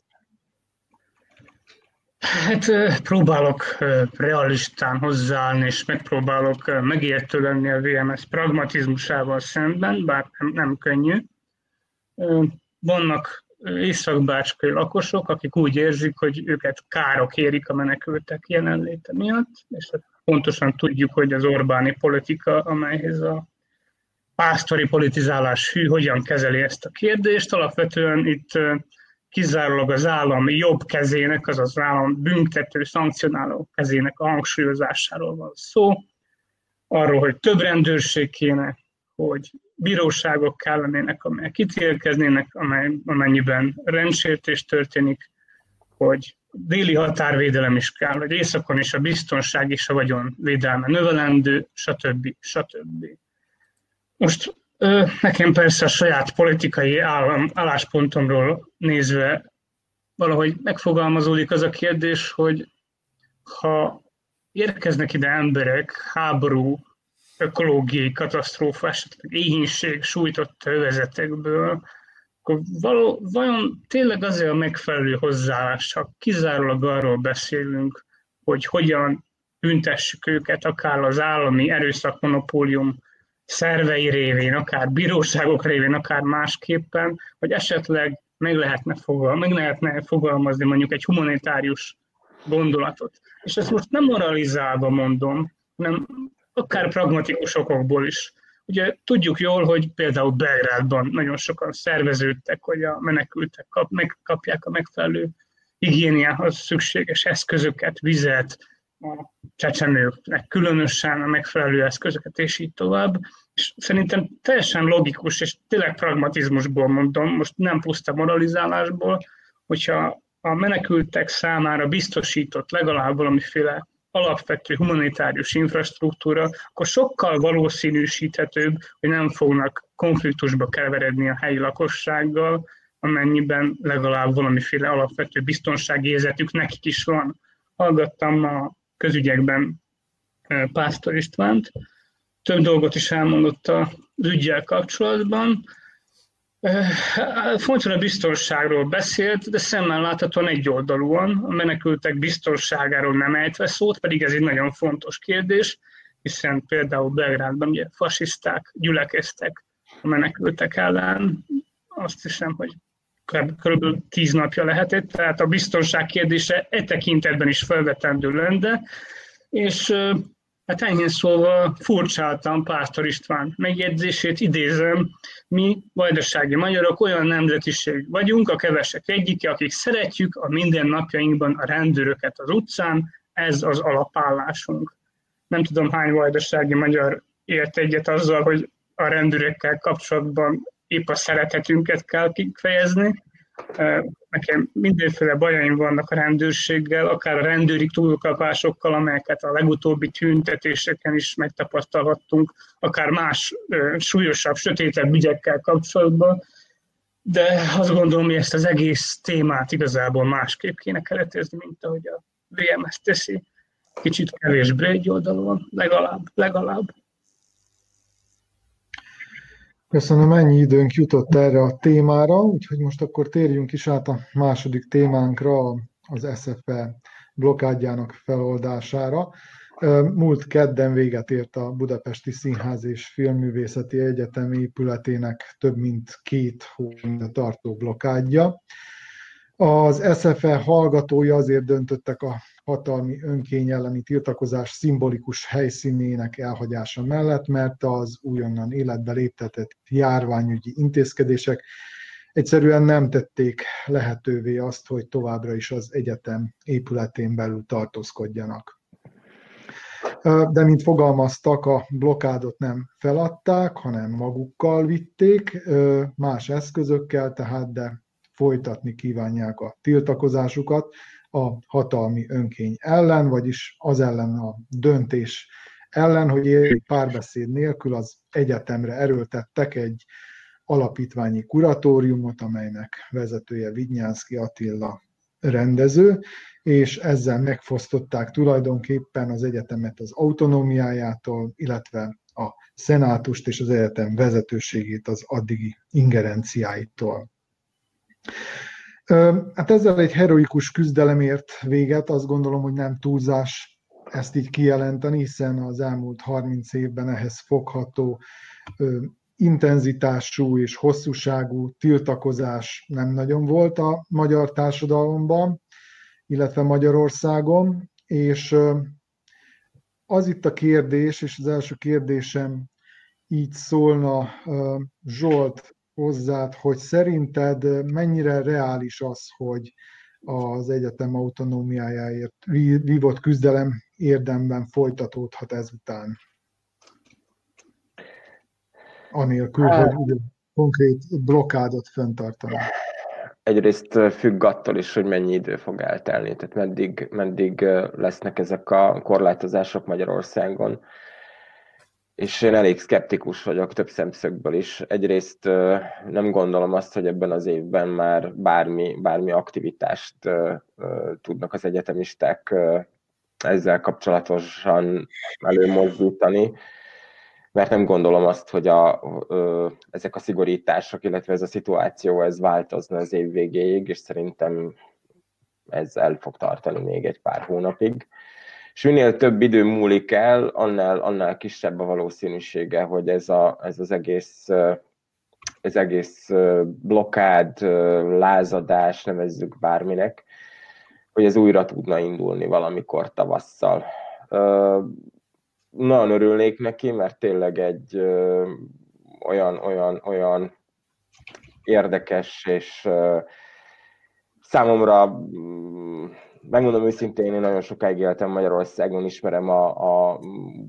Hát próbálok realistán hozzáállni, és megpróbálok megértő lenni a vé em es zé pragmatizmusával szemben, bár nem, nem könnyű. Vannak északbácskai lakosok, akik úgy érzik, hogy őket károk érik a menekültek jelenléte miatt, és pontosan tudjuk, hogy az Orbáni politika, amelyhez a pásztori politizálás hű, hogyan kezeli ezt a kérdést. Alapvetően itt kizárólag az állam jobb kezének, azaz az állam büntető, szankcionáló kezének a hangsúlyozásáról van szó, arról, hogy több rendőrség kéne, hogy bíróságok kellenének, amelyek ítélkeznének, amely, amennyiben rendsértés történik, hogy déli határvédelem is kell, hogy északon is a biztonság és a vagyon védelme növelendő, stb. stb. Most Nekem persze a saját politikai állam, álláspontomról nézve valahogy megfogalmazódik az a kérdés, hogy ha érkeznek ide emberek, háború, ökológiai katasztrófa, esetleg éhínség sújtott övezetekből, akkor való, vajon tényleg azért a megfelelő hozzáállás, ha kizárólag arról beszélünk, hogy hogyan büntessük őket, akár az állami erőszakmonopólium szervei révén, akár bíróságok révén, akár másképpen, vagy esetleg meg lehetne, fogal, meg lehetne fogalmazni mondjuk egy humanitárius gondolatot. És ezt most nem moralizálva mondom, hanem akár pragmatikus okokból is. Ugye tudjuk jól, hogy például Belgrádban nagyon sokan szerveződtek, hogy a menekültek kap, megkapják a megfelelő higiéniához szükséges eszközöket, vizet, a csecsemőknek különösen a megfelelő eszközöket, és így tovább. És szerintem teljesen logikus, és tényleg pragmatizmusból mondom, most nem puszta moralizálásból, hogyha a menekültek számára biztosított legalább valamiféle alapvető humanitárius infrastruktúra, akkor sokkal valószínűsíthetőbb, hogy nem fognak konfliktusba keveredni a helyi lakossággal, amennyiben legalább valamiféle alapvető biztonsági érzetük nekik is van. Hallgattam a közügyekben Pásztor Istvánt, több dolgot is elmondott az üggyel kapcsolatban. Fontosan a biztonságról beszélt, de szemmel láthatóan egyoldalúan, a menekültek biztonságáról nem ejtve szót, pedig ez egy nagyon fontos kérdés, hiszen például Belgrádban ugye fasiszták gyülekeztek a menekültek ellen, azt hiszem, hogy körülbelül tíz napja lehetett, tehát a biztonság kérdése e tekintetben is felvetendő lenne, és hát enyhén szóval furcsáltam Pásztor István megjegyzését, idézem, mi vajdasági magyarok olyan nemzetiség vagyunk, a kevesek egyike, akik szeretjük a mindennapjainkban a rendőröket az utcán, ez az alapállásunk. Nem tudom, hány vajdasági magyar ért egyet azzal, hogy a rendőrökkel kapcsolatban épp a szeretetünket kell kifejezni. Nekem mindenféle bajaim vannak a rendőrséggel, akár a rendőri túlkapásokkal, amelyeket a legutóbbi tüntetéseken is megtapasztalhattunk, akár más súlyosabb, sötétebb ügyekkel kapcsolatban, de azt gondolom, hogy ezt az egész témát igazából másképp kéne keretezni, mint ahogy a vé em es teszi, kicsit kevésbé egy oldalon, legalább, legalább. Köszönöm, ennyi időnk jutott erre a témára, úgyhogy most akkor térjünk is át a második témánkra, az es ef e blokkádjának feloldására. Múlt kedden véget ért a Budapesti Színház és Filmművészeti Egyetem épületének több mint két hónapja tartó blokkádja. Az es ef e hallgatói azért döntöttek a hatalmi önkény elleni tiltakozás szimbolikus helyszínének elhagyása mellett, mert az újonnan életbe léptetett járványügyi intézkedések egyszerűen nem tették lehetővé azt, hogy továbbra is az egyetem épületén belül tartózkodjanak. De mint fogalmaztak, a blokkádot nem feladták, hanem magukkal vitték, más eszközökkel tehát, de folytatni kívánják a tiltakozásukat a hatalmi önkény ellen, vagyis az ellen a döntés ellen, hogy egy párbeszéd nélkül az egyetemre erőltettek egy alapítványi kuratóriumot, amelynek vezetője Vidnyánszki Attila rendező, és ezzel megfosztották tulajdonképpen az egyetemet az autonómiájától, illetve a szenátust és az egyetem vezetőségét az addigi ingerenciáitól. Hát ezzel egy heroikus küzdelemért véget, azt gondolom, hogy nem túlzás ezt így kijelenteni, hiszen az elmúlt harminc évben ehhez fogható intenzitású és hosszúságú tiltakozás nem nagyon volt a magyar társadalomban, illetve Magyarországon, és az itt a kérdés, és az első kérdésem így szólna, Zsolt, hozzád, hogy szerinted mennyire reális az, hogy az egyetem autonómiájáért vívott küzdelem érdemben folytatódhat ezután? Anélkül, hát, hogy konkrét blokkádot fenntartanak. Egyrészt függ attól is, hogy mennyi idő fog eltelni, tehát meddig, meddig lesznek ezek a korlátozások Magyarországon. és én elég szkeptikus vagyok több szemszögből is. Egyrészt nem gondolom azt, hogy ebben az évben már bármi, bármi aktivitást tudnak az egyetemisták ezzel kapcsolatosan előmozdítani, mert nem gondolom azt, hogy a, ezek a szigorítások, illetve ez a szituáció ez változna az év végéig, és szerintem ez el fog tartani még egy pár hónapig. És minél több idő múlik el, annál, annál kisebb a valószínűsége, hogy ez, a, ez az egész, ez egész blokkád, lázadás, nevezzük bárminek, hogy ez újra tudna indulni valamikor tavasszal. Nagyon örülnék neki, mert tényleg egy olyan, olyan, olyan érdekes, és számomra... Megmondom őszintén, én nagyon sokáig éltem Magyarországon, ismerem a, a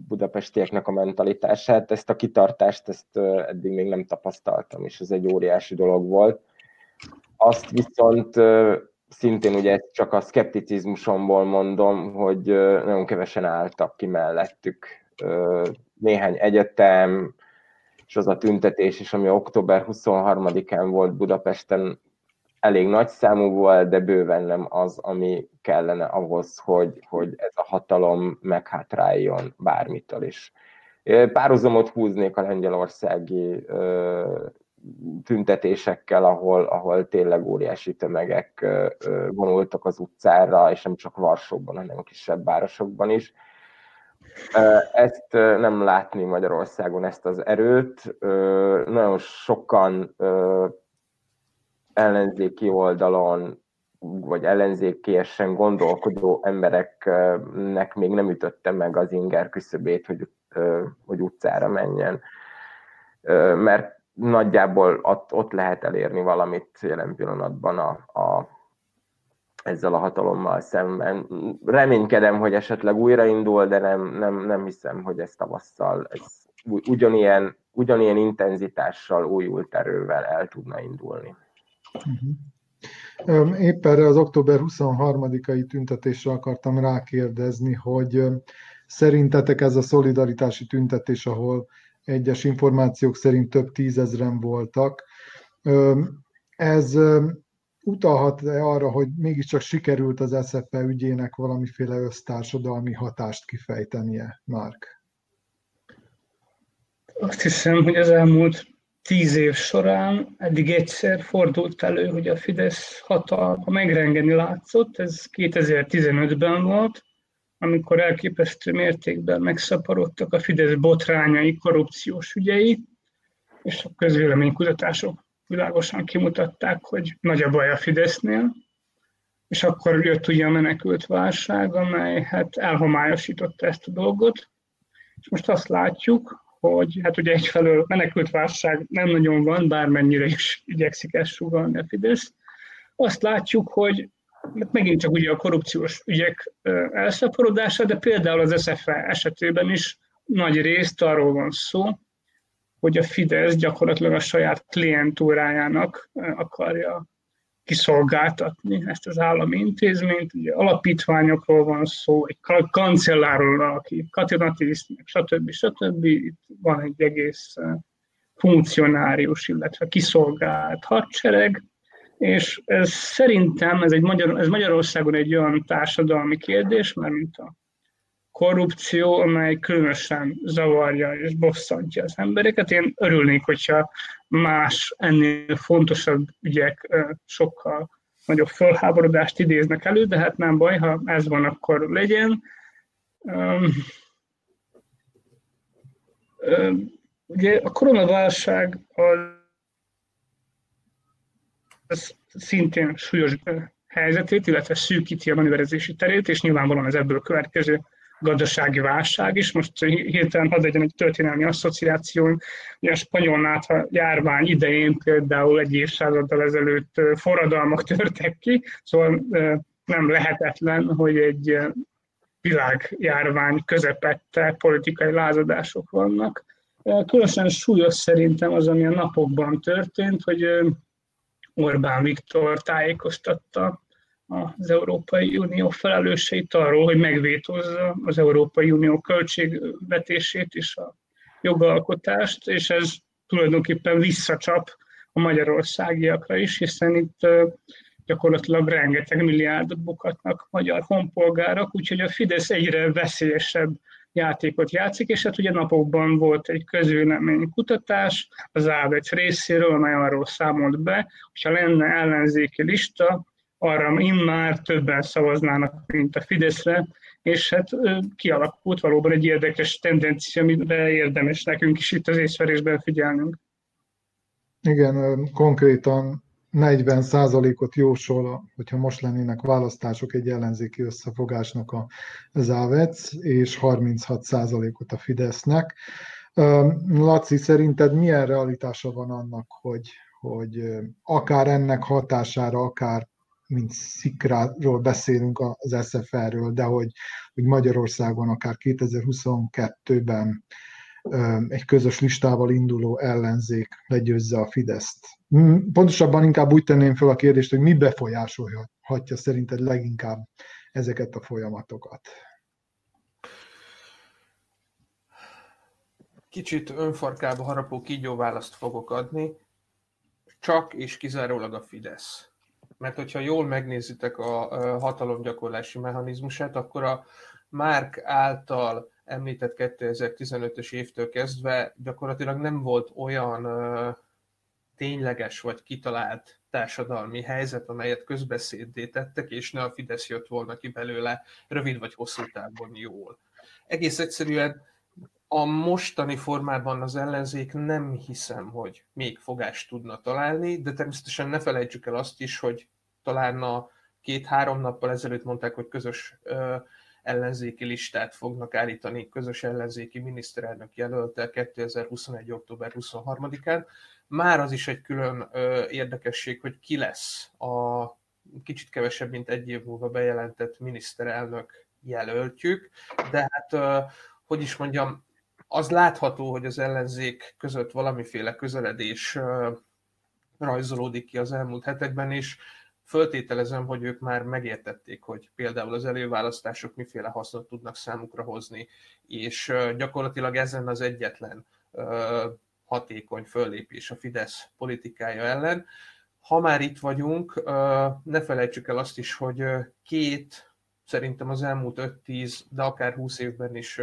budapestieknek a mentalitását, ezt a kitartást, ezt eddig még nem tapasztaltam, és ez egy óriási dolog volt. Azt viszont szintén ugye csak a szkepticizmusomból mondom, hogy nagyon kevesen álltak ki mellettük. Néhány egyetem, és az a tüntetés is, ami október huszonharmadikán volt Budapesten, elég nagy számú volt, de bőven nem az, ami kellene ahhoz, hogy, hogy ez a hatalom meghátráljon bármitől is. Párhuzamot húznék a lengyelországi ö, tüntetésekkel, ahol, ahol tényleg óriási tömegek ö, vonultak az utcára, és nem csak Varsóban, hanem kisebb városokban is. Ezt nem látni Magyarországon, ezt az erőt. Ö, nagyon sokan... Ö, ellenzéki oldalon, vagy ellenzékiesen gondolkodó embereknek még nem ütötte meg az inger küszöbét, hogy, hogy utcára menjen. Mert nagyjából ott lehet elérni valamit jelen pillanatban a, a, ezzel a hatalommal szemben. Reménykedem, hogy esetleg újraindul, de nem, nem, nem hiszem, hogy ez tavasszal ez ugyanilyen, ugyanilyen intenzitással, újult erővel el tudna indulni. Uh-huh. Épp erre az október huszonharmadikai tüntetésre akartam rákérdezni, hogy szerintetek ez a szolidaritási tüntetés, ahol egyes információk szerint több tízezren voltak, ez utalhat-e arra, hogy mégiscsak sikerült az es zé pé ügyének valamiféle össztársadalmi hatást kifejtenie, Márk? Azt hiszem, hogy az elmúlt tíz év során eddig egyszer fordult elő, hogy a Fidesz hatalma megrengeni látszott, ez kétezer-tizenötben volt, amikor elképesztő mértékben megszaporodtak a Fidesz botrányai, korrupciós ügyei, és a közvéleménykutatások világosan kimutatták, hogy nagy a baj a Fidesznél, és akkor jött ugye a menekült válság, amely hát elhomályosította ezt a dolgot, és most azt látjuk, hogy hát ugye egyfelől menekült válság nem nagyon van, bármennyire is igyekszik ezt sugallni a Fidesz. Azt látjuk, hogy megint csak ugye a korrupciós ügyek elszaporodása, de például az es zé pé esetében is nagy részt arról van szó, hogy a Fidesz gyakorlatilag a saját klientúrájának akarja kiszolgáltatni ezt az állami intézményt. Ugye alapítványokról van szó, egy kancelláról, aki katonatiszt, stb. stb. Itt van egy egész funkcionárius, illetve kiszolgált hadsereg, és ez szerintem ez, egy Magyar, ez Magyarországon egy olyan társadalmi kérdés, mert mint a korrupció, amely különösen zavarja és bosszantja az embereket. Én örülnék, hogyha más, ennél fontosabb ügyek sokkal nagyobb fölháborodást idéznek elő, de hát nem baj, ha ez van, akkor legyen. Ugye a koronaválság az szintén súlyos helyzetét, illetve szűkíti a manőverezési terét, és nyilvánvalóan az ebből következő gazdasági válság is. Most hirtelen hadd legyen egy történelmi asszociáció, hogy a spanyolnátha járvány idején például egy évszázaddal ezelőtt forradalmak törtek ki, szóval nem lehetetlen, hogy egy világjárvány közepette politikai lázadások vannak. Különösen súlyos szerintem az, ami a napokban történt, hogy Orbán Viktor tájékoztatta az Európai Unió felelőseit arról, hogy megvétózza az Európai Unió költségvetését és a jogalkotást, és ez tulajdonképpen visszacsap a magyarországiakra is, hiszen itt gyakorlatilag rengeteg milliárdot bukatnak magyar honpolgárok, úgyhogy a Fidesz egyre veszélyesebb játékot játszik, és hát ugye napokban volt egy közvéleménykutatás az á vé e cé részéről, amely arról számolt be, hogyha lenne ellenzéki lista, arra immár többen szavaznának, mint a Fideszre, és hát kialakult valóban egy érdekes tendencia, amire érdemes nekünk is itt az észverésben figyelnünk. Igen, konkrétan negyven százalékot jósol, hogyha most lennének választások, egy ellenzéki összefogásnak az á vé e cé, és harminchat százalékot a Fidesznek. Laci, szerinted milyen realitása van annak, hogy, hogy akár ennek hatására, akár mint szikráról beszélünk az es ef er-ről, de hogy, hogy Magyarországon akár kétezer-huszonkettőben egy közös listával induló ellenzék legyőzze a Fideszt. Pontosabban inkább úgy tenném fel a kérdést, hogy mi befolyásolhatja szerinted leginkább ezeket a folyamatokat? Kicsit önfarkába harapó kígyó választ fogok adni, csak és kizárólag a Fidesz. Mert hogyha jól megnézitek a hatalomgyakorlási mechanizmusát, akkor a Márk által említett kétezer-tizenötös évtől kezdve gyakorlatilag nem volt olyan ö, tényleges vagy kitalált társadalmi helyzet, amelyet közbeszéddé tettek, és ne a Fidesz jött volna ki belőle rövid vagy hosszú távon jól. Egész egyszerűen a mostani formában az ellenzék nem hiszem, hogy még fogást tudna találni, de természetesen ne felejtsük el azt is, hogy talán a két-három nappal ezelőtt mondták, hogy közös ö, ellenzéki listát fognak állítani, közös ellenzéki miniszterelnök jelöltel kétezer-huszonegy október huszonharmadikán. Már az is egy külön ö, érdekesség, hogy ki lesz a kicsit kevesebb, mint egy év múlva bejelentett miniszterelnök jelöltjük, de hát, ö, hogy is mondjam, az látható, hogy az ellenzék között valamiféle közeledés ö, rajzolódik ki az elmúlt hetekben is. Föltételezem, hogy ők már megértették, hogy például az előválasztások miféle hasznot tudnak számukra hozni, és gyakorlatilag ezen az egyetlen hatékony föllépés a Fidesz politikája ellen. Ha már itt vagyunk, ne felejtsük el azt is, hogy két, szerintem az elmúlt öt-tíz, de akár húsz évben is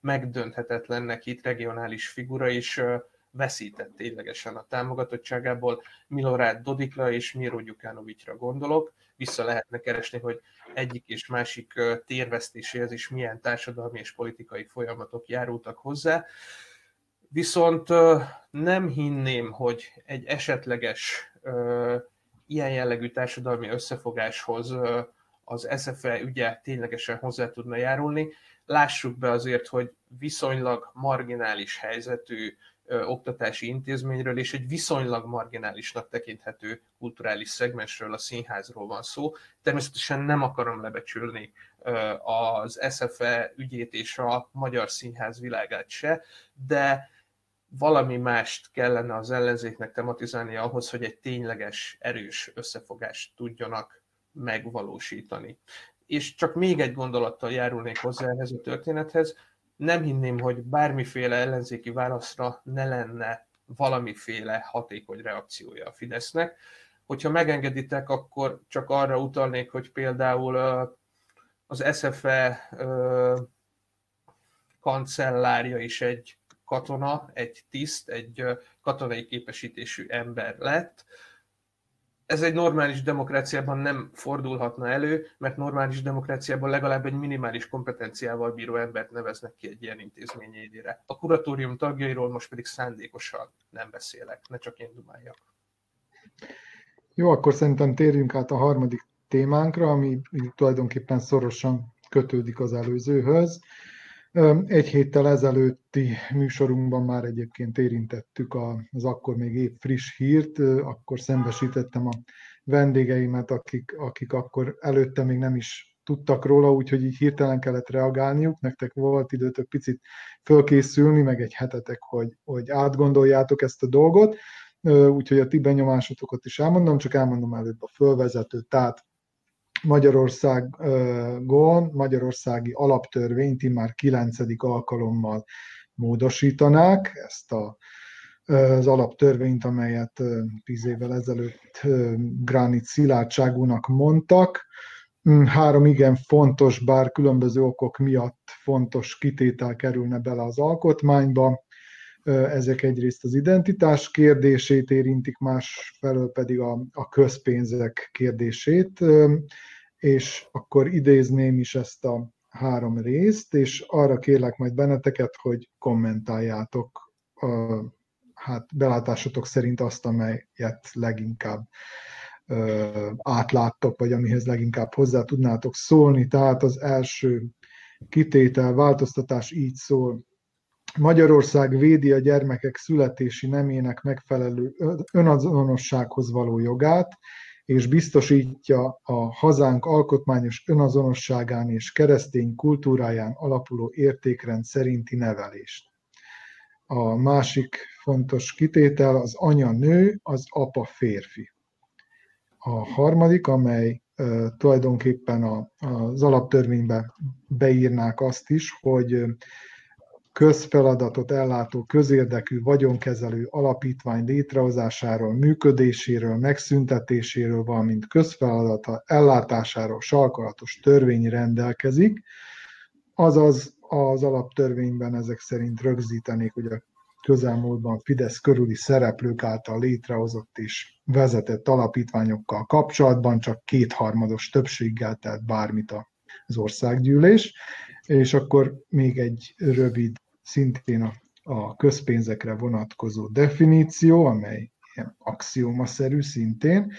megdönthetetlennek itt regionális figura is veszített ténylegesen a támogatottságából. Milorád Dodikra és Miro Djukanovićra gondolok. Vissza lehetne keresni, hogy egyik és másik térvesztéséhez is milyen társadalmi és politikai folyamatok járultak hozzá. Viszont nem hinném, hogy egy esetleges ilyen jellegű társadalmi összefogáshoz az es ef e ügye ténylegesen hozzá tudna járulni. Lássuk be azért, hogy viszonylag marginális helyzetű oktatási intézményről és egy viszonylag marginálisnak tekinthető kulturális szegmensről, a színházról van szó. Természetesen nem akarom lebecsülni az es ef e ügyét és a magyar színház világát se, de valami mást kellene az ellenzéknek tematizálni ahhoz, hogy egy tényleges, erős összefogást tudjanak megvalósítani. És csak még egy gondolattal járulnék hozzá ehhez a történethez. Nem hinném, hogy bármiféle ellenzéki válaszra ne lenne valamiféle hatékony reakciója a Fidesznek. Hogyha megengeditek, akkor csak arra utalnék, hogy például az es ef e kancellárja is egy katona, egy tiszt, egy katonai képesítésű ember lett. Ez egy normális demokráciában nem fordulhatna elő, mert normális demokráciában legalább egy minimális kompetenciával bíró embert neveznek ki egy ilyen intézményére. A kuratórium tagjairól most pedig szándékosan nem beszélek, ne csak én dumáljak. Jó, akkor szerintem térjünk át a harmadik témánkra, ami tulajdonképpen szorosan kötődik az előzőhöz. Egy héttel ezelőtti műsorunkban már egyébként érintettük az akkor még épp friss hírt, akkor szembesítettem a vendégeimet, akik, akik akkor előtte még nem is tudtak róla, úgyhogy így hirtelen kellett reagálniuk. Nektek volt időtök picit fölkészülni, meg egy hetetek, hogy, hogy átgondoljátok ezt a dolgot, úgyhogy a ti benyomásotokat is elmondom, csak elmondom előbb a fölvezetőt. Tehát Magyarországon magyarországi alaptörvényt immár kilencedik alkalommal módosítanák ezt a, az alaptörvényt, amelyet tíz évvel ezelőtt gránit szilárdságúnak mondtak. Három igen fontos, bár különböző okok miatt fontos kitétel kerülne bele az alkotmányba. Ezek egyrészt az identitás kérdését érintik, másfelől pedig a, a közpénzek kérdését, és akkor idézném is ezt a három részt, és arra kérlek majd benneteket, hogy kommentáljátok a, hát belátásotok szerint azt, amelyet leginkább ö, átláttok, vagy amihez leginkább hozzá tudnátok szólni. Tehát az első kitétel, változtatás így szól: Magyarország védi a gyermekek születési nemének megfelelő önazonossághoz való jogát, és biztosítja a hazánk alkotmányos önazonosságán és keresztény kultúráján alapuló értékrend szerinti nevelést. A másik fontos kitétel: az anya nő, az apa férfi. A harmadik, amely uh, tulajdonképpen a, az alaptörvénybe beírnák azt is, hogy közfeladatot ellátó közérdekű vagyonkezelő alapítvány létrehozásáról, működéséről, megszüntetéséről, valamint közfeladata ellátásáról sarkalatos törvény rendelkezik. Azaz az alaptörvényben ezek szerint rögzítenék, hogy a közelmúltban Fidesz körüli szereplők által létrehozott és vezetett alapítványokkal kapcsolatban csak kétharmados többséggel tett bármit az országgyűlés. És akkor még egy rövid, szintén a, a közpénzekre vonatkozó definíció, amely ilyen axiómaszerű szintén.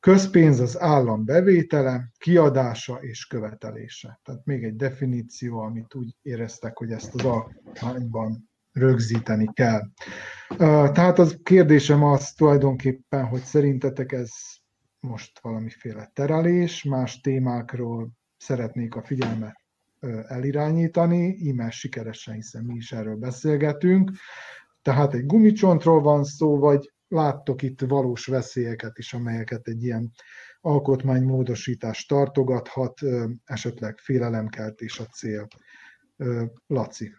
Közpénz az állam bevétele, kiadása és követelése. Tehát még egy definíció, amit úgy éreztek, hogy ezt az alkotmányban rögzíteni kell. Tehát az kérdésem az tulajdonképpen, hogy szerintetek ez most valamiféle terelés, más témákról szeretnék a figyelmet elirányítani, íme sikeresen, hiszen mi is erről beszélgetünk. Tehát egy gumicsontról van szó, vagy láttok itt valós veszélyeket is, amelyeket egy ilyen alkotmánymódosítás tartogathat, esetleg félelemkeltés a cél. Laci.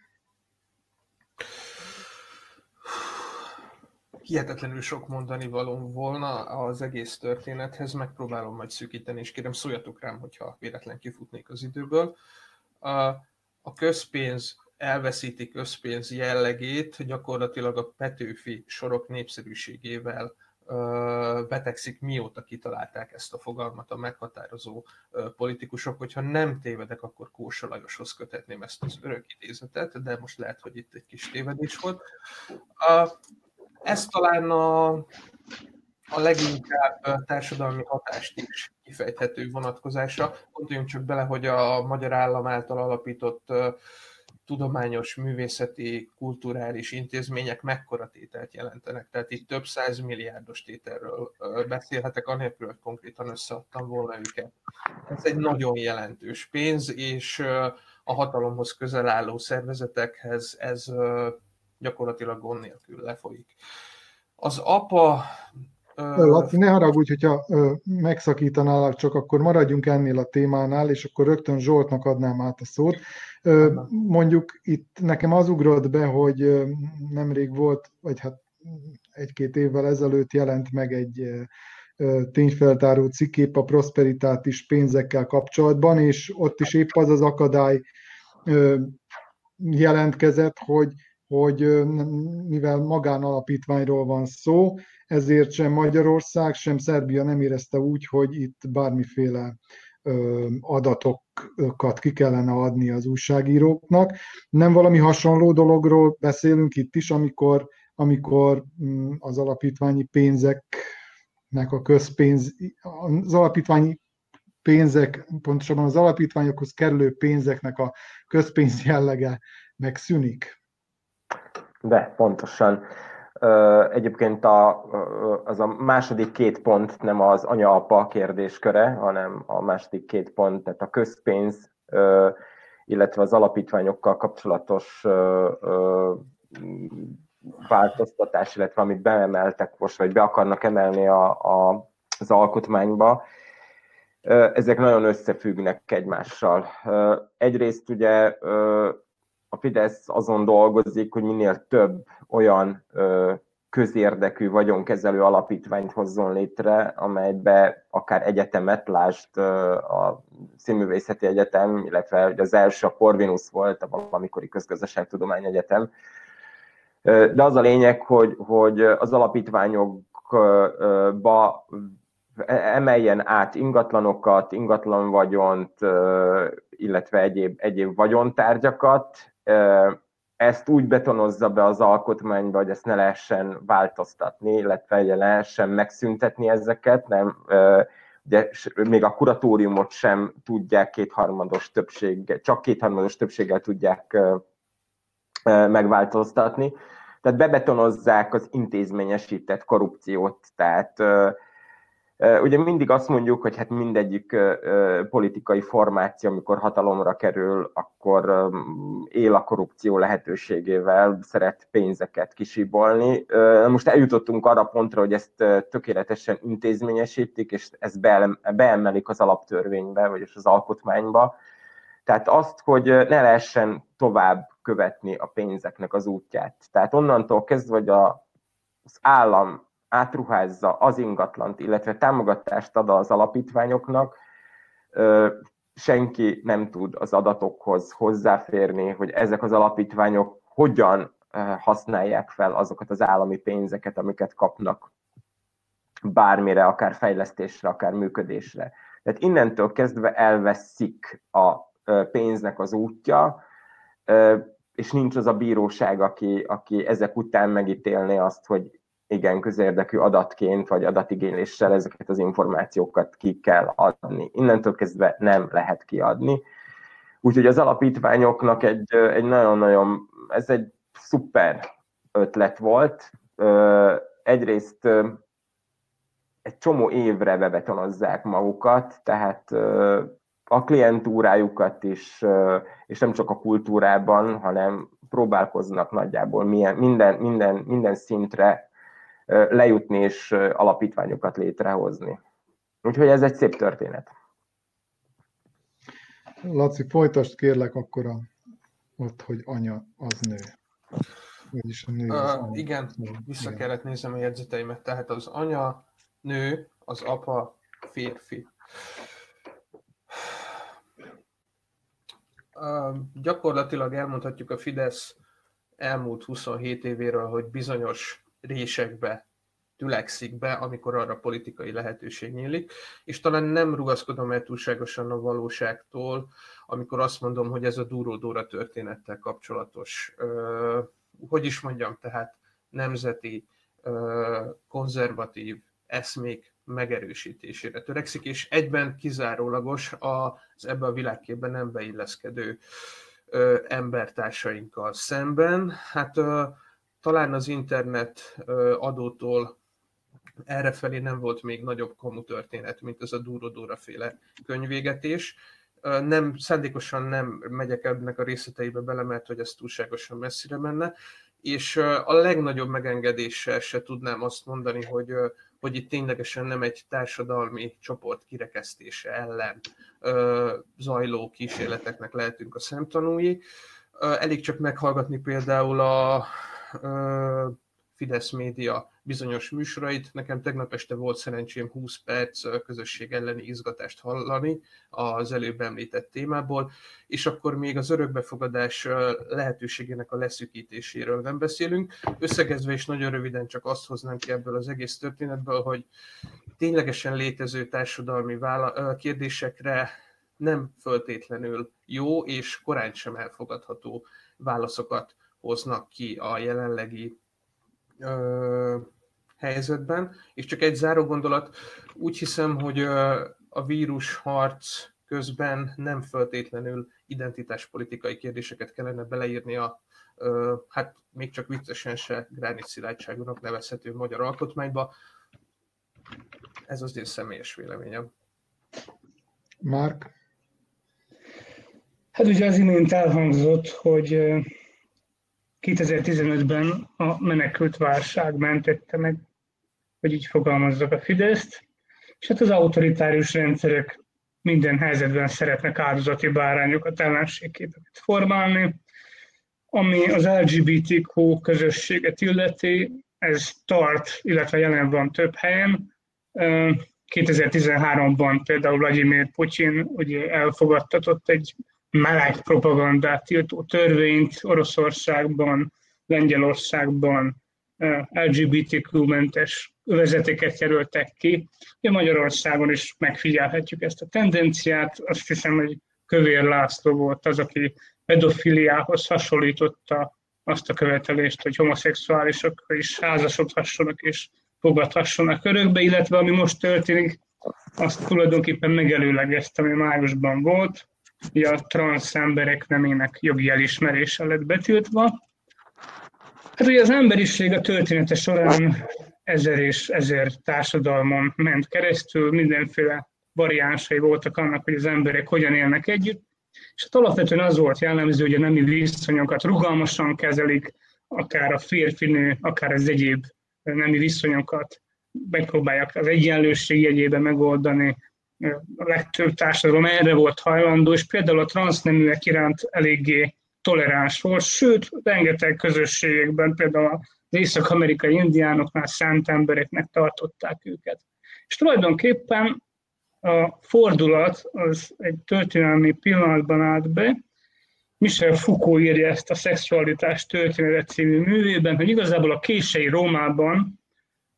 Hihetetlenül sok mondani valóm volna az egész történethez, megpróbálom majd szűkíteni, és kérem szóljatok rám, hogyha véletlen kifutnék az időből. A közpénz elveszíti közpénz jellegét, gyakorlatilag a Petőfi sorok népszerűségével betegszik, mióta kitalálták ezt a fogalmat a meghatározó politikusok. Hogyha nem tévedek, akkor Kósa Lajoshoz köthetném ezt az örök idézetet, de most lehet, hogy itt egy kis tévedés volt. Ez talán a, a leginkább társadalmi hatást is kifejthető vonatkozása. Gondoljunk csak bele, hogy a Magyar Állam által alapított uh, tudományos, művészeti, kulturális intézmények mekkora tételt jelentenek. Tehát itt több százmilliárdos tételről uh, beszélhetek, anélkül, hogy konkrétan összeadtam volna őket. Ez egy nagyon jelentős pénz, és uh, a hatalomhoz közel álló szervezetekhez ez uh, gyakorlatilag gond nélkül lefolyik. Az apa... Laci, ne haragudj, hogyha megszakítanálak, csak akkor maradjunk ennél a témánál, és akkor rögtön Zsoltnak adnám át a szót. Mondjuk itt nekem az ugrott be, hogy nemrég volt, vagy hát egy-két évvel ezelőtt jelent meg egy tényfeltáró cikkép a Prosperitátis pénzekkel kapcsolatban, és ott is épp az az akadály jelentkezett, hogy hogy mivel magánalapítványról van szó, ezért sem Magyarország, sem Szerbia nem érezte úgy, hogy itt bármiféle adatokat ki kellene adni az újságíróknak. Nem valami hasonló dologról beszélünk itt is, amikor, amikor az alapítványi pénzeknek a közpénz, az alapítványi pénzek, pontosabban az alapítványokhoz kerülő pénzeknek a közpénz jellege megszűnik. De, pontosan. Egyébként a, az a második két pont nem az anya-apa kérdésköre, hanem a második két pont, tehát a közpénz, illetve az alapítványokkal kapcsolatos változtatás, illetve amit beemeltek most, vagy be akarnak emelni a, a, az alkotmányba, ezek nagyon összefüggnek egymással. Egyrészt ugye... a Fidesz azon dolgozik, hogy minél több olyan ö, közérdekű vagyonkezelő alapítványt hozzon létre, amelybe akár egyetemet, lásd a Színművészeti Egyetem, illetve az első a Corvinus volt, a valamikori Közgazdaságtudományi Egyetem. De az a lényeg, hogy, hogy az alapítványokba emeljen át ingatlanokat, ingatlan vagyont, illetve egyéb, egyéb vagyontárgyakat, ezt úgy betonozza be az alkotmányba, hogy ezt ne lehessen változtatni, illetve ne lehessen megszüntetni ezeket, nem, ugye, még a kuratóriumot sem tudják kétharmados többséggel, csak kétharmados többséggel tudják megváltoztatni. Tehát bebetonozzák az intézményesített korrupciót, tehát ugye mindig azt mondjuk, hogy hát mindegyik politikai formáció, amikor hatalomra kerül, akkor él a korrupció lehetőségével, szeret pénzeket kisíbolni. Most eljutottunk arra pontra, hogy ezt tökéletesen intézményesítik, és ezt beemelik az alaptörvénybe, vagyis az alkotmányba. Tehát azt, hogy ne lehessen tovább követni a pénzeknek az útját. Tehát onnantól kezdve, hogy az állam átruházza az ingatlant, illetve támogatást ad az alapítványoknak, senki nem tud az adatokhoz hozzáférni, hogy ezek az alapítványok hogyan használják fel azokat az állami pénzeket, amiket kapnak bármire, akár fejlesztésre, akár működésre. Tehát innentől kezdve elveszik a pénznek az útja, és nincs az a bíróság, aki, aki ezek után megítélné azt, hogy igen, közérdekű adatként vagy adatigényléssel ezeket az információkat ki kell adni. Innentől kezdve nem lehet kiadni. Úgyhogy az alapítványoknak egy, egy nagyon-nagyon, ez egy szuper ötlet volt. Egyrészt egy csomó évre bebetonozzák magukat, tehát a klientúrájukat is, és nem csak a kultúrában, hanem próbálkoznak nagyjából minden, minden, minden szintre lejutni és alapítványokat létrehozni. Úgyhogy ez egy szép történet. Laci, folytasd kérlek akkor a, ott, hogy anya az nő. Vagyis a nő az anya. Uh, igen, vissza kellett nézem a jegyzeteimet. Tehát az anya nő, az apa férfi. Uh, gyakorlatilag elmondhatjuk a Fidesz elmúlt huszonhét évéről, hogy bizonyos résekbe tülekszik be, amikor arra politikai lehetőség nyílik, és talán nem rugaszkodom el túlságosan a valóságtól, amikor azt mondom, hogy ez a Dúró-Dóra történettel kapcsolatos, hogy is mondjam, tehát nemzeti, konzervatív eszmék megerősítésére törekszik, és egyben kizárólagos az ebbe a világképben nem beilleszkedő embertársainkkal szemben. Hát talán az internet adótól errefelé nem volt még nagyobb komu történet, mint ez a Dúró-Dóra féle könyvégetés. Nem, szándékosan nem megyek ennek a részleteibe bele, mert hogy ez túlságosan messzire menne, és a legnagyobb megengedéssel se tudnám azt mondani, hogy, hogy itt ténylegesen nem egy társadalmi csoport kirekesztése ellen zajló kísérleteknek lehetünk a szemtanúi. Elég csak meghallgatni például a Fidesz média bizonyos műsorait. Nekem tegnap este volt szerencsém húsz perc közösség elleni izgatást hallani az előbb említett témából, és akkor még az örökbefogadás lehetőségének a leszűkítéséről nem beszélünk. Összegezve is nagyon röviden csak azt hoznám ki ebből az egész történetből, hogy ténylegesen létező társadalmi vála- kérdésekre nem feltétlenül jó és korán sem elfogadható válaszokat hoznak ki a jelenlegi ö, helyzetben. És csak egy záró gondolat, úgy hiszem, hogy ö, a vírusharc közben nem feltétlenül identitáspolitikai kérdéseket kellene beleírni a, ö, hát még csak viccesen se Gránic Szilárdságúnak nevezhető magyar alkotmányba. Ez az én személyes véleményem. Márk? Hát ugye az imént elhangzott, hogy kétezer-tizenötben a menekültválság mentette meg, hogy így fogalmazzak a Fideszt, és hát az autoritárius rendszerek minden helyzetben szeretnek áldozati bárányokat ellenségképeket formálni, Ami az el gé bé té kú közösséget illeti, ez tart, illetve jelen van több helyen. kétezer-tizenháromban például Vladimir Putin ugye elfogadtatott egy meleg propagandát tiltó törvényt Oroszországban, Lengyelországban, el gé bé té kú-mentes övezeteket jelöltek ki. Magyarországon is megfigyelhetjük ezt a tendenciát. Azt hiszem, hogy Kövér László volt az, aki pedofiliához hasonlította azt a követelést, hogy homoszexuálisok is házasodhassanak és fogadhassanak örökbe, illetve ami most történik, azt tulajdonképpen megelőlegezte, ami májusban volt, hogy a transz emberek nemének jogi elismerése lett betiltva. Hát ugye az emberiség a története során ezer és ezer társadalmon ment keresztül, mindenféle variánsai voltak annak, hogy az emberek hogyan élnek együtt, és hát alapvetően az volt jellemző, hogy a nemi viszonyokat rugalmasan kezelik, akár a férfinő, akár az egyéb nemi viszonyokat megpróbálják az egyenlőség jegyében megoldani. A legtöbb társadalom erre volt hajlandó, és például a transzneműek iránt eléggé toleráns volt, sőt, rengeteg közösségekben, például az észak-amerikai indiánoknál szánt embereknek tartották őket. És tulajdonképpen a fordulat az egy történelmi pillanatban állt be. Michel Foucault írja ezt a Szexualitás Történet című művében, hogy igazából a késői Rómában,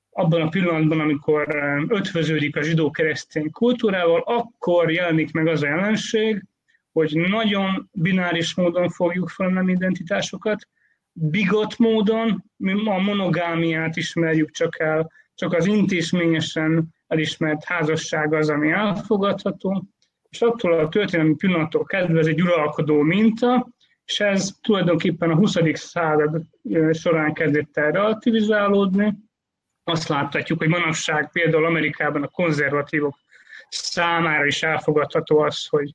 abban a pillanatban, amikor ötvöződik a zsidó-keresztény kultúrával, akkor jelenik meg az a jelenség, hogy nagyon bináris módon fogjuk fel a nem identitásokat, bigott módon, mi a monogámiát ismerjük csak el, csak az intézményesen elismert házasság az, ami elfogadható, és attól a történelmi pillanattól kezdve ez egy uralkodó minta, és ez tulajdonképpen a huszadik század során kezdett el relativizálódni. Azt láthatjuk, hogy manapság például Amerikában a konzervatívok számára is elfogadható az, hogy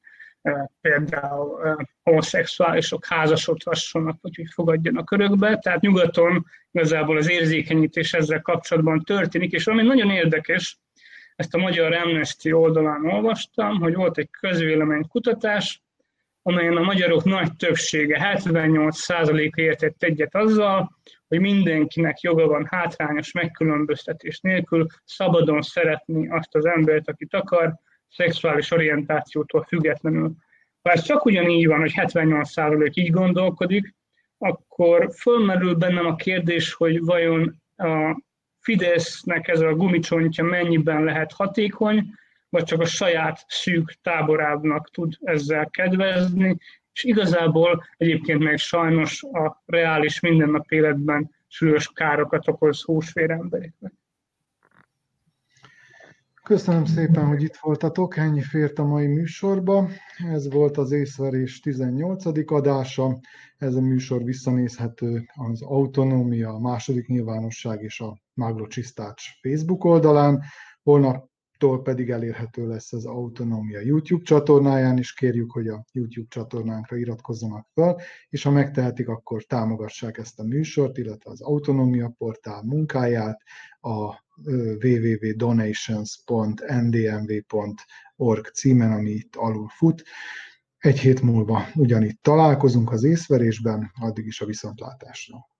például homoszexuálisok házasodhassanak, hogy fogadjanak örökbe, tehát nyugaton igazából az érzékenyítés ezzel kapcsolatban történik, és ami nagyon érdekes, ezt a magyar Amnesty oldalán olvastam, hogy volt egy közvéleménykutatás, amelyen a magyarok nagy többsége, hetvennyolc százaléka értett egyet azzal, hogy mindenkinek joga van hátrányos megkülönböztetés nélkül szabadon szeretni azt az embert, akit akar, szexuális orientációtól függetlenül. Bár csak ugyanígy van, hogy hetvennyolc százalék így gondolkodik, akkor fölmerül bennem a kérdés, hogy vajon a Fidesznek ez a gumicsontja mennyiben lehet hatékony, vagy csak a saját szűk táborának tud ezzel kedvezni, és igazából egyébként meg sajnos a reális mindennapi életben súlyos károkat okoz húsvér embereknek. Köszönöm szépen, hogy itt voltatok, ennyi fért a mai műsorba. Ez volt az Észverés tizennyolcadik adása. Ez a műsor visszanézhető az Autonómia, a Második Nyilvánosság és a Magro Csistács Facebook oldalán. Holnaptól pedig elérhető lesz az Autonómia YouTube csatornáján, és kérjük, hogy a YouTube csatornánkra iratkozzanak fel, és ha megtehetik, akkor támogassák ezt a műsort, illetve az Autonómia Portál munkáját, a double-u double-u double-u pont donations pont en dé em vé pont org címen, ami itt alul fut. Egy hét múlva ugyanitt találkozunk az Észverésben, addig is a viszontlátásra.